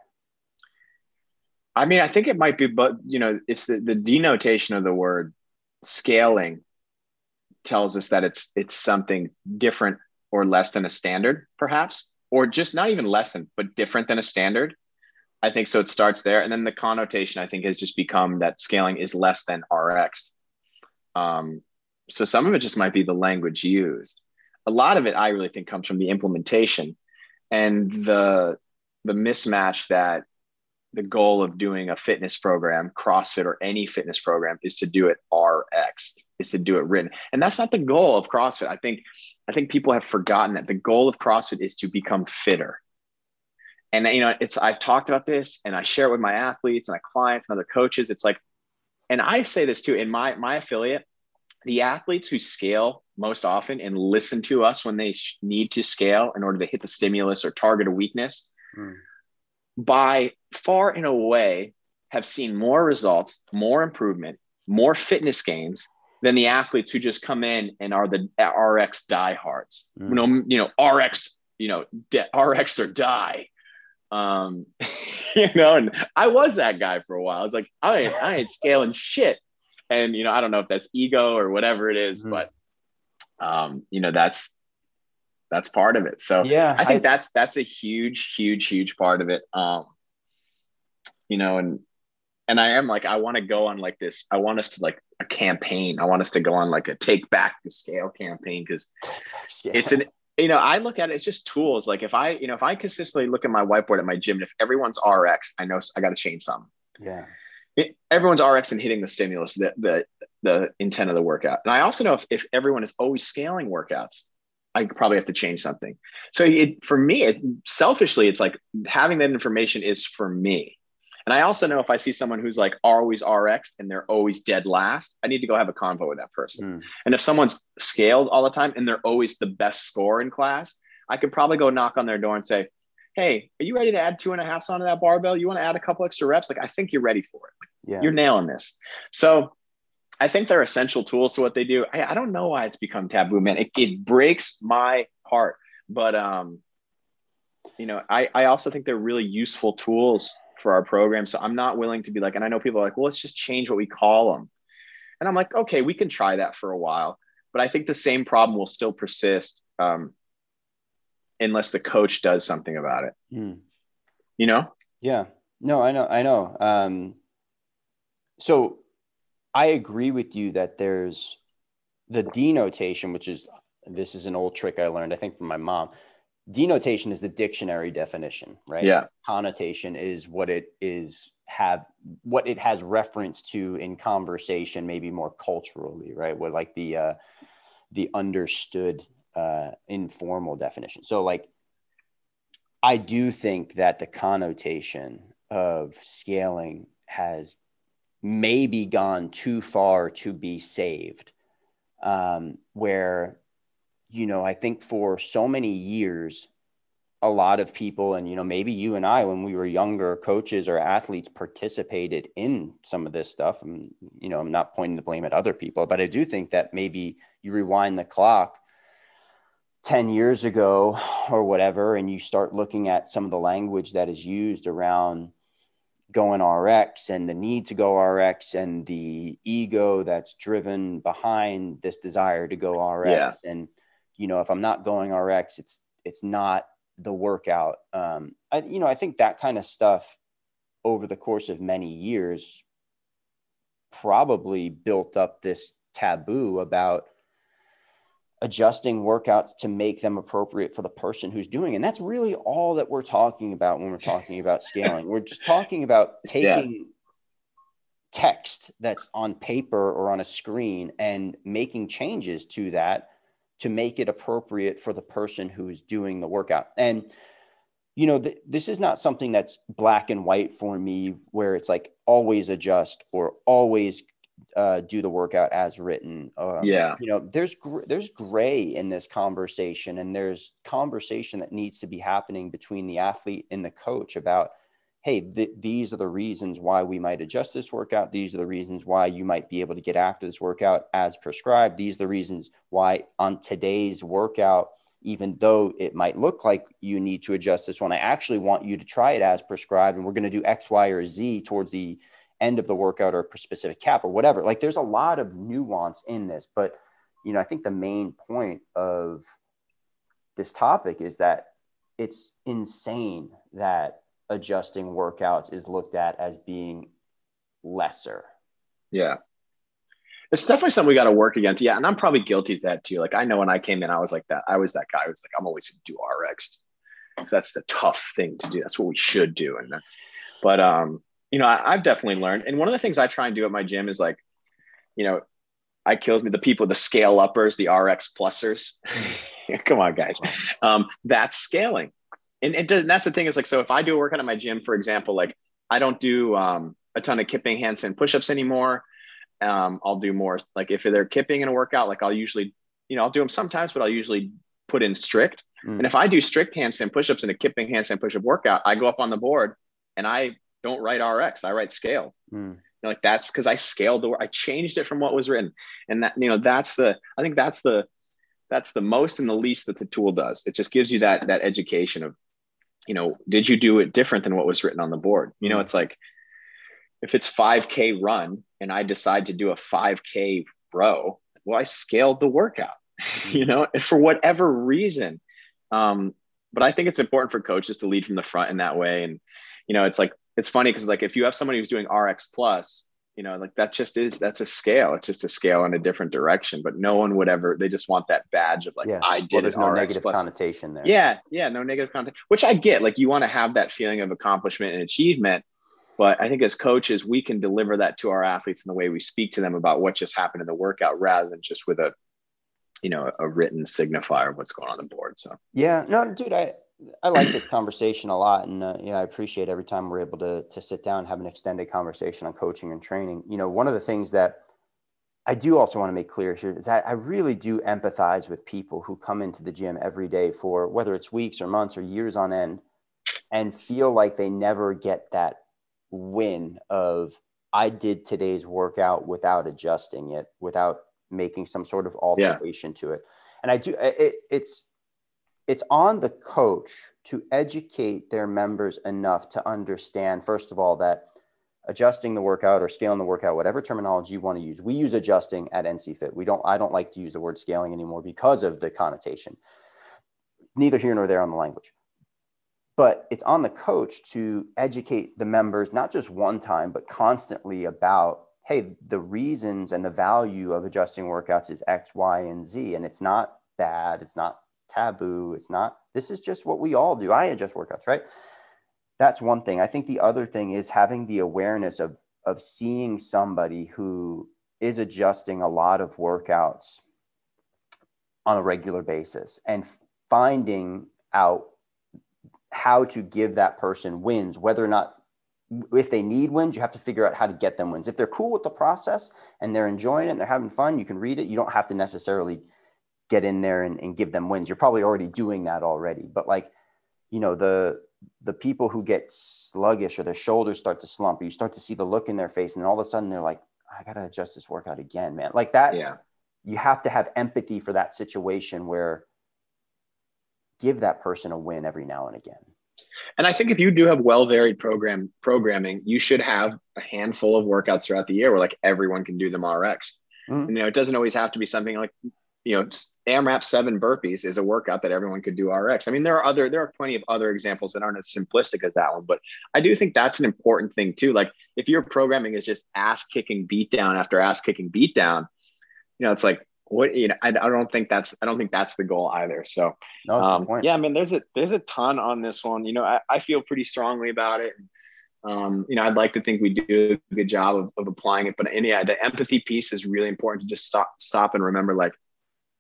I mean, I think it might be, but you know, it's the denotation of the word scaling tells us that it's something different or less than a standard, perhaps, or just not even less than, but different than a standard. I think so. It starts there. And then the connotation, I think, has just become that scaling is less than RX. So some of it just might be the language used. A lot of it, I really think, comes from the implementation and the mismatch that the goal of doing a fitness program, CrossFit or any fitness program, is to do it RX, is to do it written. And that's not the goal of CrossFit. I think people have forgotten that the goal of CrossFit is to become fitter. And, you know, I've talked about this and I share it with my athletes and my clients and other coaches. It's like, and I say this too, in my affiliate, the athletes who scale most often and listen to us when they need to scale in order to hit the stimulus or target a weakness, by far and away have seen more results, more improvement, more fitness gains than the athletes who just come in and are the RX diehards, RX or die. And I was that guy for a while. I was like, I ain't scaling shit. And, I don't know if that's ego or whatever it is, but that's part of it. So yeah, I think that's a huge part of it. And I am like, I want to go on like this. I want us to like a campaign. I want us to go on like a take back the scale campaign. Cause it's I look at it, it's just tools. Like if I consistently look at my whiteboard at my gym, and if everyone's RX, I know I got to change something. Yeah. Everyone's RX and hitting the stimulus, the intent of the workout. And I also know if everyone is always scaling workouts, I probably have to change something. So for me, selfishly, it's like having that information is for me. And I also know if I see someone who's like always RX and they're always dead last, I need to go have a convo with that person. Mm. And if someone's scaled all the time and they're always the best scorer in class, I could probably go knock on their door and say, hey, are you ready to add 2.5 onto that barbell? You want to add a couple extra reps? Like, I think you're ready for it. Yeah. You're nailing this. So I think they're essential tools to what they do. I don't know why it's become taboo, man. It breaks my heart. But, I also think they're really useful tools for our program. So I'm not willing to be like, and I know people are like, well, let's just change what we call them. And I'm like, okay, we can try that for a while. But I think the same problem will still persist. Unless the coach does something about it, Yeah, no, I know. So I agree with you that there's the denotation, which is, this is an old trick I learned, I think from my mom. Denotation is the dictionary definition, right? Yeah. Connotation is what it has reference to in conversation, maybe more culturally, right? What like the understood informal definition. So like, I do think that the connotation of scaling has maybe gone too far to be saved. Where, I think for so many years, a lot of people, and, maybe you and I, when we were younger, coaches or athletes participated in some of this stuff. And, I'm not pointing the blame at other people, but I do think that maybe you rewind the clock 10 years ago or whatever, and you start looking at some of the language that is used around going RX and the need to go RX and the ego that's driven behind this desire to go RX. Yeah. And, if I'm not going RX, it's not the workout. I think that kind of stuff over the course of many years probably built up this taboo about adjusting workouts to make them appropriate for the person who's doing it. And that's really all that we're talking about when we're talking about scaling. We're just talking about taking text that's on paper or on a screen and making changes to that to make it appropriate for the person who is doing the workout. And, this is not something that's black and white for me, where it's like always adjust or always do the workout as written. There's gray in this conversation, and there's conversation that needs to be happening between the athlete and the coach about, hey, these are the reasons why we might adjust this workout. These are the reasons why you might be able to get after this workout as prescribed. These are the reasons why on today's workout, even though it might look like you need to adjust this one, I actually want you to try it as prescribed, and we're going to do X, Y, or Z towards the end of the workout, or a specific cap or whatever. Like, there's a lot of nuance in this, but, you know, I think the main point of this topic is that it's insane that adjusting workouts is looked at as being lesser. Yeah. It's definitely something we got to work against. Yeah. And I'm probably guilty of that too. Like, I know when I came in, I was like that. I was that guy. I was like, I'm always going to do RX. Because that's the tough thing to do. That's what we should do. And, but, you know, I've definitely learned. And one of the things I try and do at my gym is, like, you know, it kills me, the people, the scale uppers, the RX plussers. Come on, guys. That's scaling. And it doesn't, that's the thing is, like, so if I do a workout at my gym, for example, like, I don't do a ton of kipping handstand pushups anymore. I'll do more, like, if they're kipping in a workout, like, I'll usually, you know, I'll do them sometimes, but I'll usually put in strict. And if I do strict handstand pushups in a kipping handstand pushup workout, I go up on the board and I don't write RX, I write scale. You know, like, that's because I scaled the, I changed it from what was written. And that, you know, that's the, I think that's the most and the least that the tool does. It just gives you that, that education of, you know, did you do it different than what was written on the board? You know, it's like, if it's 5K run and I decide to do a 5K row, well, I scaled the workout, you know, and for whatever reason. But I think it's important for coaches to lead from the front in that way. And, you know, it's like, it's funny, because, like, if you have somebody who's doing RX plus, you know, like, that just is, that's a scale. It's just a scale in a different direction, but no one would ever, they just want that badge of, like, yeah, I did it. There's no negative connotation there. Yeah. Yeah. No negative connotation, which I get. Like, you want to have that feeling of accomplishment and achievement, but I think as coaches, we can deliver that to our athletes in the way we speak to them about what just happened in the workout, rather than just with a, you know, a written signifier of what's going on the board. So, yeah, no, dude, I like this conversation a lot. And, you know, I appreciate every time we're able to sit down and have an extended conversation on coaching and training. You know, one of the things that I do also want to make clear here is that I really do empathize with people who come into the gym every day for, whether it's weeks or months or years on end, and feel like they never get that win of, I did today's workout without adjusting it, without making some sort of alteration to it. And I do, it's on the coach to educate their members enough to understand, first of all, that adjusting the workout or scaling the workout, whatever terminology you want to use, we use adjusting at NC Fit. I don't like to use the word scaling anymore because of the connotation, neither here nor there on the language, but it's on the coach to educate the members, not just one time, but constantly about, hey, the reasons and the value of adjusting workouts is X, Y, and Z. And it's not bad. It's not taboo. It's not, this is just what we all do. I adjust workouts, right? That's one thing. I think the other thing is having the awareness of seeing somebody who is adjusting a lot of workouts on a regular basis and finding out how to give that person wins, whether or not, if they need wins, you have to figure out how to get them wins. If they're cool with the process and they're enjoying it and they're having fun, you can read it. You don't have to necessarily get in there and give them wins. You're probably already doing that already. But, like, you know, the people who get sluggish or their shoulders start to slump, or you start to see the look in their face, and then all of a sudden they're like, I got to adjust this workout again, man. Like that, yeah. You have to have empathy for that situation where give that person a win every now and again. And I think if you do have well-varied programming, you should have a handful of workouts throughout the year where, like, everyone can do them RX. And, you know, it doesn't always have to be something like, you know, AMRAP 7 burpees is a workout that everyone could do RX. I mean, there are plenty of other examples that aren't as simplistic as that one, but I do think that's an important thing too. Like, if your programming is just ass kicking beatdown after ass kicking beatdown, you know, it's like, what, you know, I don't think that's the goal either. So no, yeah, I mean, there's a ton on this one. You know, I feel pretty strongly about it. You know, I'd like to think we do a good job of applying it, but yeah, the empathy piece is really important to just stop and remember, like,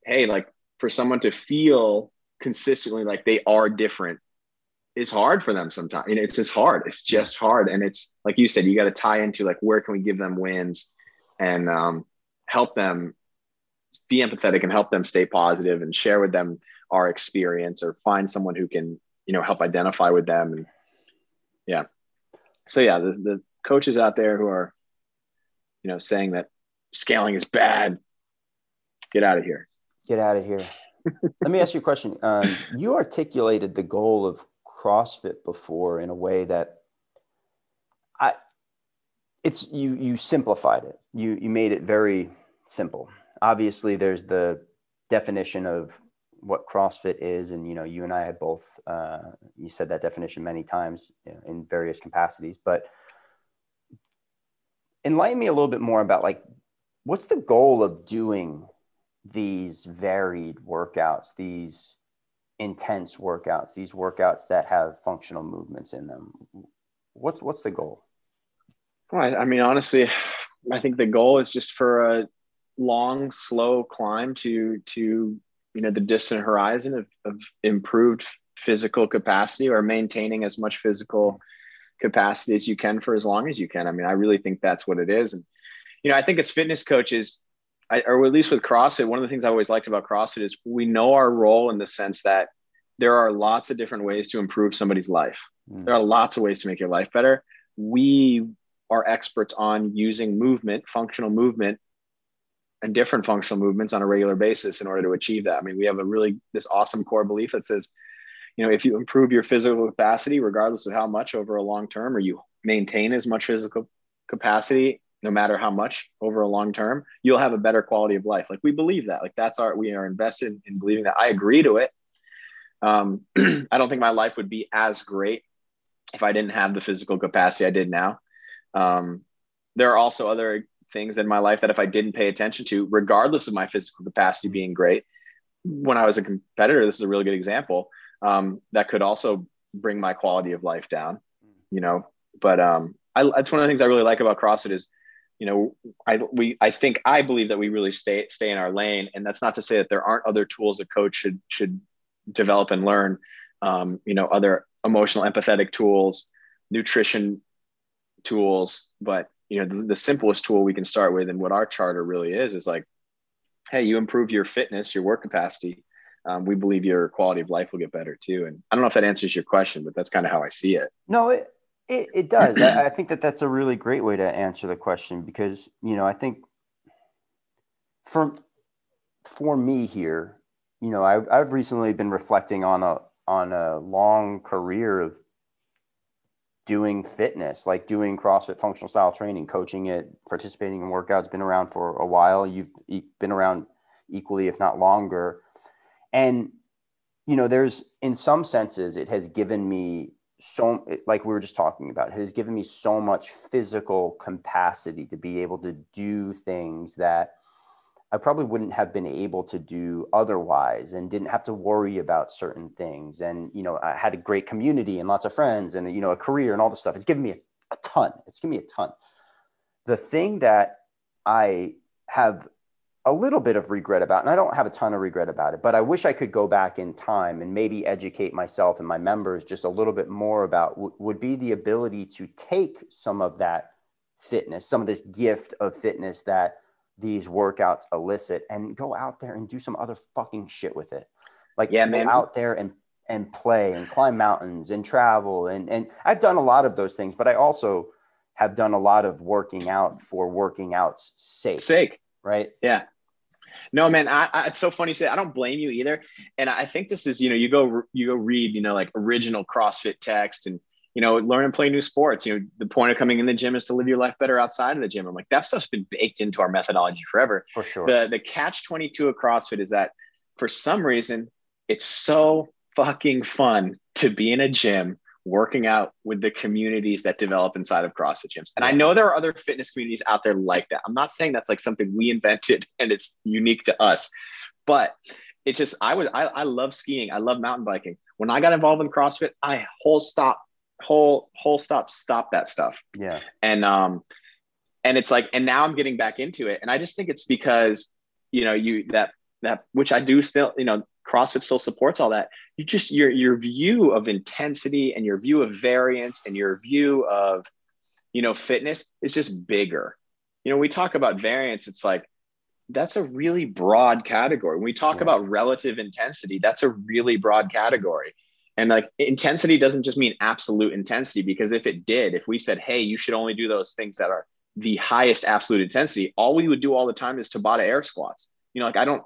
hey, like, for someone to feel consistently like they are different is hard for them sometimes. You know, it's just hard. It's just hard. And it's like you said, you got to tie into, like, where can we give them wins and help them be empathetic and help them stay positive and share with them our experience, or find someone who can, you know, help identify with them. And yeah. So yeah, the coaches out there who are, you know, saying that scaling is bad, get out of here. Get out of here. Let me ask you a question. You articulated the goal of CrossFit before in a way that you simplified it. You made it very simple. Obviously, there's the definition of what CrossFit is, and you and I have both. You said that definition many times in various capacities, but enlighten me a little bit more about what's the goal of doing these varied workouts, these intense workouts, these workouts that have functional movements in them. What's the goal? Well, I mean, honestly, I think the goal is just for a long, slow climb to the distant horizon of improved physical capacity, or maintaining as much physical capacity as you can for as long as you can. I mean, I really think that's what it is. And, I think as fitness coaches, or at least with CrossFit, one of the things I always liked about CrossFit is we know our role, in the sense that there are lots of different ways to improve somebody's life. Mm. There are lots of ways to make your life better. We are experts on using movement, functional movement, and different functional movements on a regular basis in order to achieve that. I mean, we have this awesome core belief that says, if you improve your physical capacity, regardless of how much over a long term, or you maintain as much physical capacity, no matter how much over a long term, you'll have a better quality of life. We believe that, we are invested in believing that. I agree to it. I don't think my life would be as great if I didn't have the physical capacity I did now. There are also other things in my life that if I didn't pay attention to, regardless of my physical capacity being great, when I was a competitor, this is a really good example, that could also bring my quality of life down, but that's one of the things I really like about CrossFit is, I believe that we really stay in our lane. And that's not to say that there aren't other tools a coach should develop and learn, other emotional, empathetic tools, nutrition tools, but the simplest tool we can start with, and what our charter really is like, hey, you improve your fitness, your work capacity. We believe your quality of life will get better too. And I don't know if that answers your question, but that's kind of how I see it. No, it does. I think that's a really great way to answer the question, because, I think for me here, I've recently been reflecting on a long career of doing fitness, doing CrossFit functional style training, coaching it, participating in workouts, been around for a while. You've been around equally, if not longer. And, there's, in some senses, it has given me so, like we were just talking about, it has given me so much physical capacity to be able to do things that I probably wouldn't have been able to do otherwise, and didn't have to worry about certain things. And, I had a great community and lots of friends and, a career and all this stuff. It's given me a ton. It's given me a ton. The thing that I have a little bit of regret about, and I don't have a ton of regret about it, but I wish I could go back in time and maybe educate myself and my members just a little bit more about, would be the ability to take some of that fitness, some of this gift of fitness that these workouts elicit, and go out there and do some other fucking shit with it. Go out there and play and climb mountains and travel. And I've done a lot of those things, but I also have done a lot of working out for working out's sake. Right. Yeah. No, man, it's so funny you say that. I don't blame you either. And I think this is, you go read, original CrossFit text and, learn and play new sports. The point of coming in the gym is to live your life better outside of the gym. I'm like, that stuff's been baked into our methodology forever. For sure. The catch-22 of CrossFit is that for some reason, it's so fucking fun to be in a gym working out with the communities that develop inside of CrossFit gyms. And I know there are other fitness communities out there like that. I'm not saying that's something we invented and it's unique to us, but it's just, I love skiing. I love mountain biking. When I got involved in CrossFit, I stop that stuff. Yeah. And it's and now I'm getting back into it. And I just think it's because, which I do still, CrossFit still supports all that. You just, your view of intensity and your view of variance and your view of, fitness is just bigger. We talk about variance. It's that's a really broad category. When we talk about relative intensity, that's a really broad category. And intensity doesn't just mean absolute intensity, because if it did, if we said, hey, you should only do those things that are the highest absolute intensity, all we would do all the time is Tabata air squats. I don't,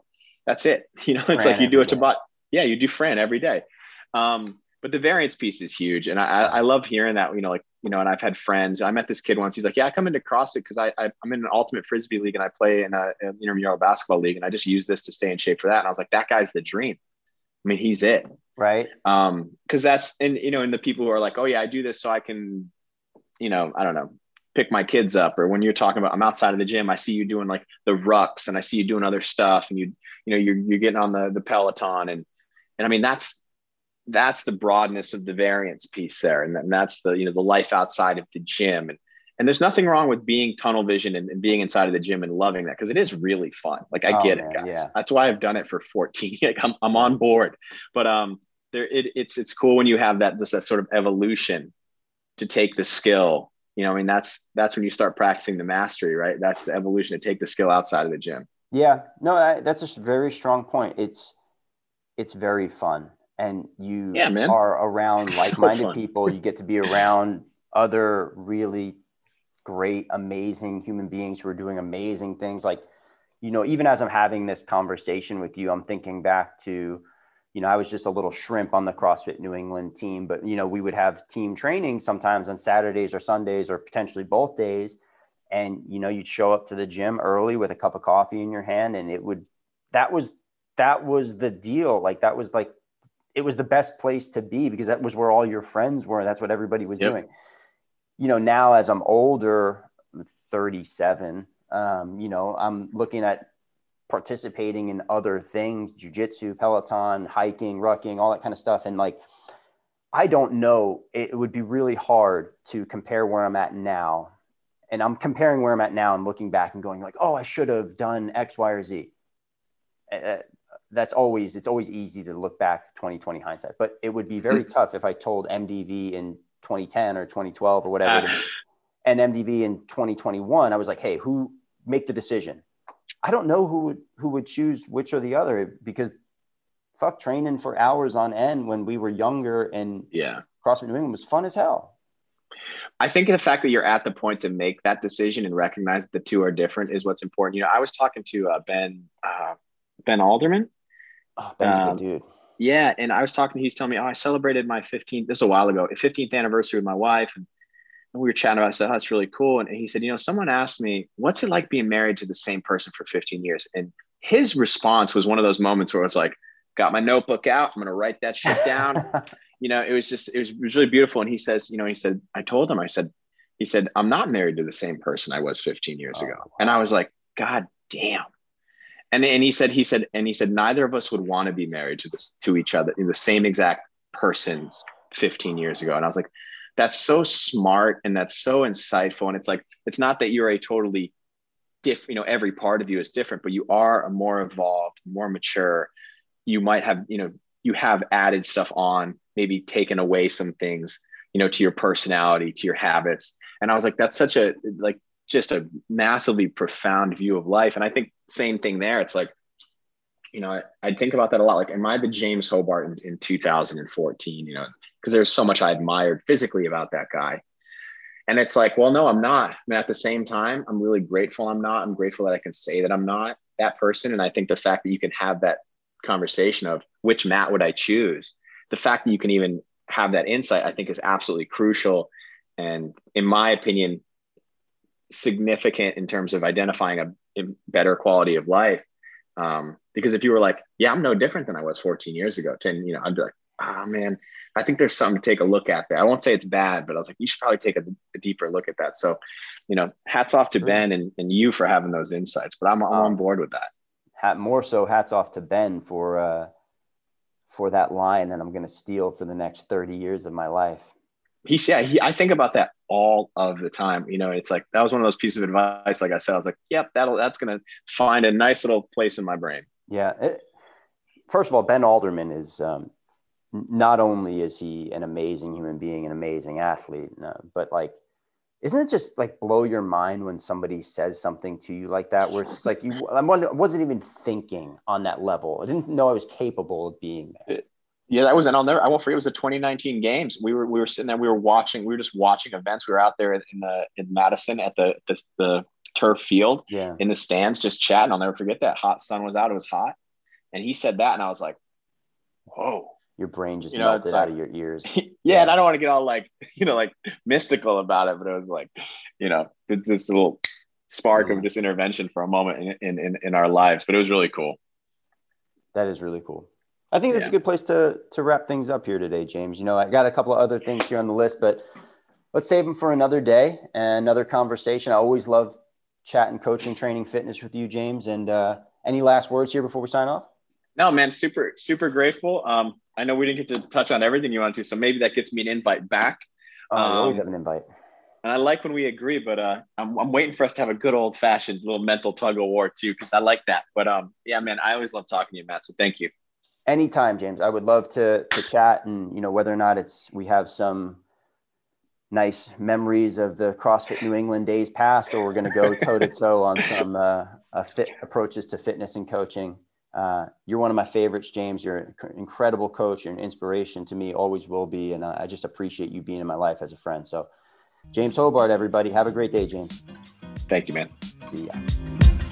That's it. You know, it's like you do a Tabata. Yeah, you do Fran every day. But the variance piece is huge. And I love hearing that, you know, like, you know, and I've had friends, I met this kid once, he's like, yeah, I come into CrossFit because I'm in an ultimate Frisbee league and I play in an intramural basketball league. And I just use this to stay in shape for that. And I was like, that guy's the dream. I mean, he's it. Right. Cause that's, and you know, and the people who are like, oh yeah, I do this so I can, you know, I don't know, pick my kids up. Or when you're talking about, I'm outside of the gym, I see you doing like the rucks and I see you doing other stuff and you know, you're getting on the Peloton and I mean, that's the broadness of the variance piece there. And that's the, you know, the life outside of the gym. And there's nothing wrong with being tunnel vision and being inside of the gym and loving that. Cause it is really fun. Like I get it, guys. Yeah. That's why I've done it for 14. Like I'm on board, but, there, it's cool when you have that, just that sort of evolution to take the skill, you know, I mean, that's when you start practicing the mastery, right? That's the evolution to take the skill outside of the gym. Yeah, no, that's a very strong point. It's very fun. And you are around like-minded people. You get to be around other really great, amazing human beings who are doing amazing things. Like, you know, even as I'm having this conversation with you, I'm thinking back to, you know, I was just a little shrimp on the CrossFit New England team, but, you know, we would have team training sometimes on Saturdays or Sundays or potentially both days. And, you know, you'd show up to the gym early with a cup of coffee in your hand. And that was the deal. Like, that was like, it was the best place to be because that was where all your friends were. That's what everybody was doing. You know, now as I'm older, I'm 37, you know, I'm looking at participating in other things, jiu-jitsu, Peloton, hiking, rucking, all that kind of stuff. And like, I don't know, it would be really hard to compare where I'm at now. And I'm comparing where I'm at now and looking back and going like, oh, I should have done X, Y, or Z. It's always easy to look back 20/20 hindsight, but it would be very tough if I told MDV in 2010 or 2012 or whatever it is, and MDV in 2021, I was like, hey, who make the decision? I don't know who would choose which or the other, because fuck training for hours on end when we were younger and CrossFit New England was fun as hell. I think the fact that you're at the point to make that decision and recognize that the two are different is what's important. You know, I was talking to Ben Alderman. Oh, Ben's a good dude. Yeah. And I was talking, he's telling me, oh, I celebrated my 15th, this was a while ago, 15th anniversary with my wife. And we were chatting about it. I said, oh, that's really cool. And he said, you know, someone asked me, what's it like being married to the same person for 15 years? And his response was one of those moments where I was like, got my notebook out, I'm going to write that shit down. You know, it was really beautiful. And he says, you know, he said, I'm not married to the same person I was 15 years ago. Wow. And I was like, God damn. And he said, neither of us would want to be married to each other in the same exact persons 15 years ago. And I was like, that's so smart. And that's so insightful. And it's like, it's not that you're a totally different, you know, every part of you is different, but you are a more evolved, more mature. You might have, you know, you have added stuff on, maybe taken away some things, you know, to your personality, to your habits. And I was like, that's such a, like, just a massively profound view of life. And I think same thing there. It's like, you know, I think about that a lot. Like, am I the James Hobart in 2014, you know, because there's so much I admired physically about that guy. And it's like, well, no, I'm not. I mean, at the same time, I'm really grateful I'm not. I'm grateful that I can say that I'm not that person. And I think the fact that you can have that conversation of which Matt would I choose, the fact that you can even have that insight, I think is absolutely crucial. And in my opinion, significant in terms of identifying a better quality of life. Because if you were like, yeah, I'm no different than I was 14 years ago, 10, you know, I'd be like, oh man, I think there's something to take a look at there. I won't say it's bad, but I was like, you should probably take a deeper look at that. So, you know, hats off to Ben and you for having those insights, but I'm on board with that. More so hats off to Ben for that line that I'm going to steal for the next 30 years of my life. I think about that all of the time, you know. It's like, that was one of those pieces of advice. Like I said, I was like, yep, that's going to find a nice little place in my brain. Yeah. First of all, Ben Alderman is, not only is he an amazing human being, an amazing athlete, but like, isn't it just like blow your mind when somebody says something to you like that, where it's just like, I wasn't even thinking on that level. I didn't know I was capable of being there. Yeah, that was, and I won't forget, it was the 2019 games. We were sitting there, we were just watching events. We were out there in Madison at the turf field in the stands, just chatting. I'll never forget that. Hot sun was out. It was hot. And he said that, and I was like, whoa. Your brain just melted out of your ears. Yeah, and I don't want to get all like mystical about it, but it was like, this little spark of just intervention for a moment in our lives, but it was really cool. That is really cool. I think that's a good place to wrap things up here today, James. I got a couple of other things here on the list, but let's save them for another day and another conversation. I always love chatting, coaching, training, fitness with you, James. And any last words here before we sign off? No, man, super, super grateful. I know we didn't get to touch on everything you wanted to, so maybe that gets me an invite back. I always have an invite. And I like when we agree, but I'm waiting for us to have a good old fashioned little mental tug of war too, because I like that. But yeah, man, I always love talking to you, Matt. So thank you. Anytime, James. I would love to chat, and whether or not we have some nice memories of the CrossFit New England days past, or we're going to go toe to toe on some fit approaches to fitness and coaching. You're one of my favorites, James. You're an incredible coach. You're an inspiration to me, always will be. And I just appreciate you being in my life as a friend. So James Hobart, everybody, have a great day, James. Thank you, man. See ya.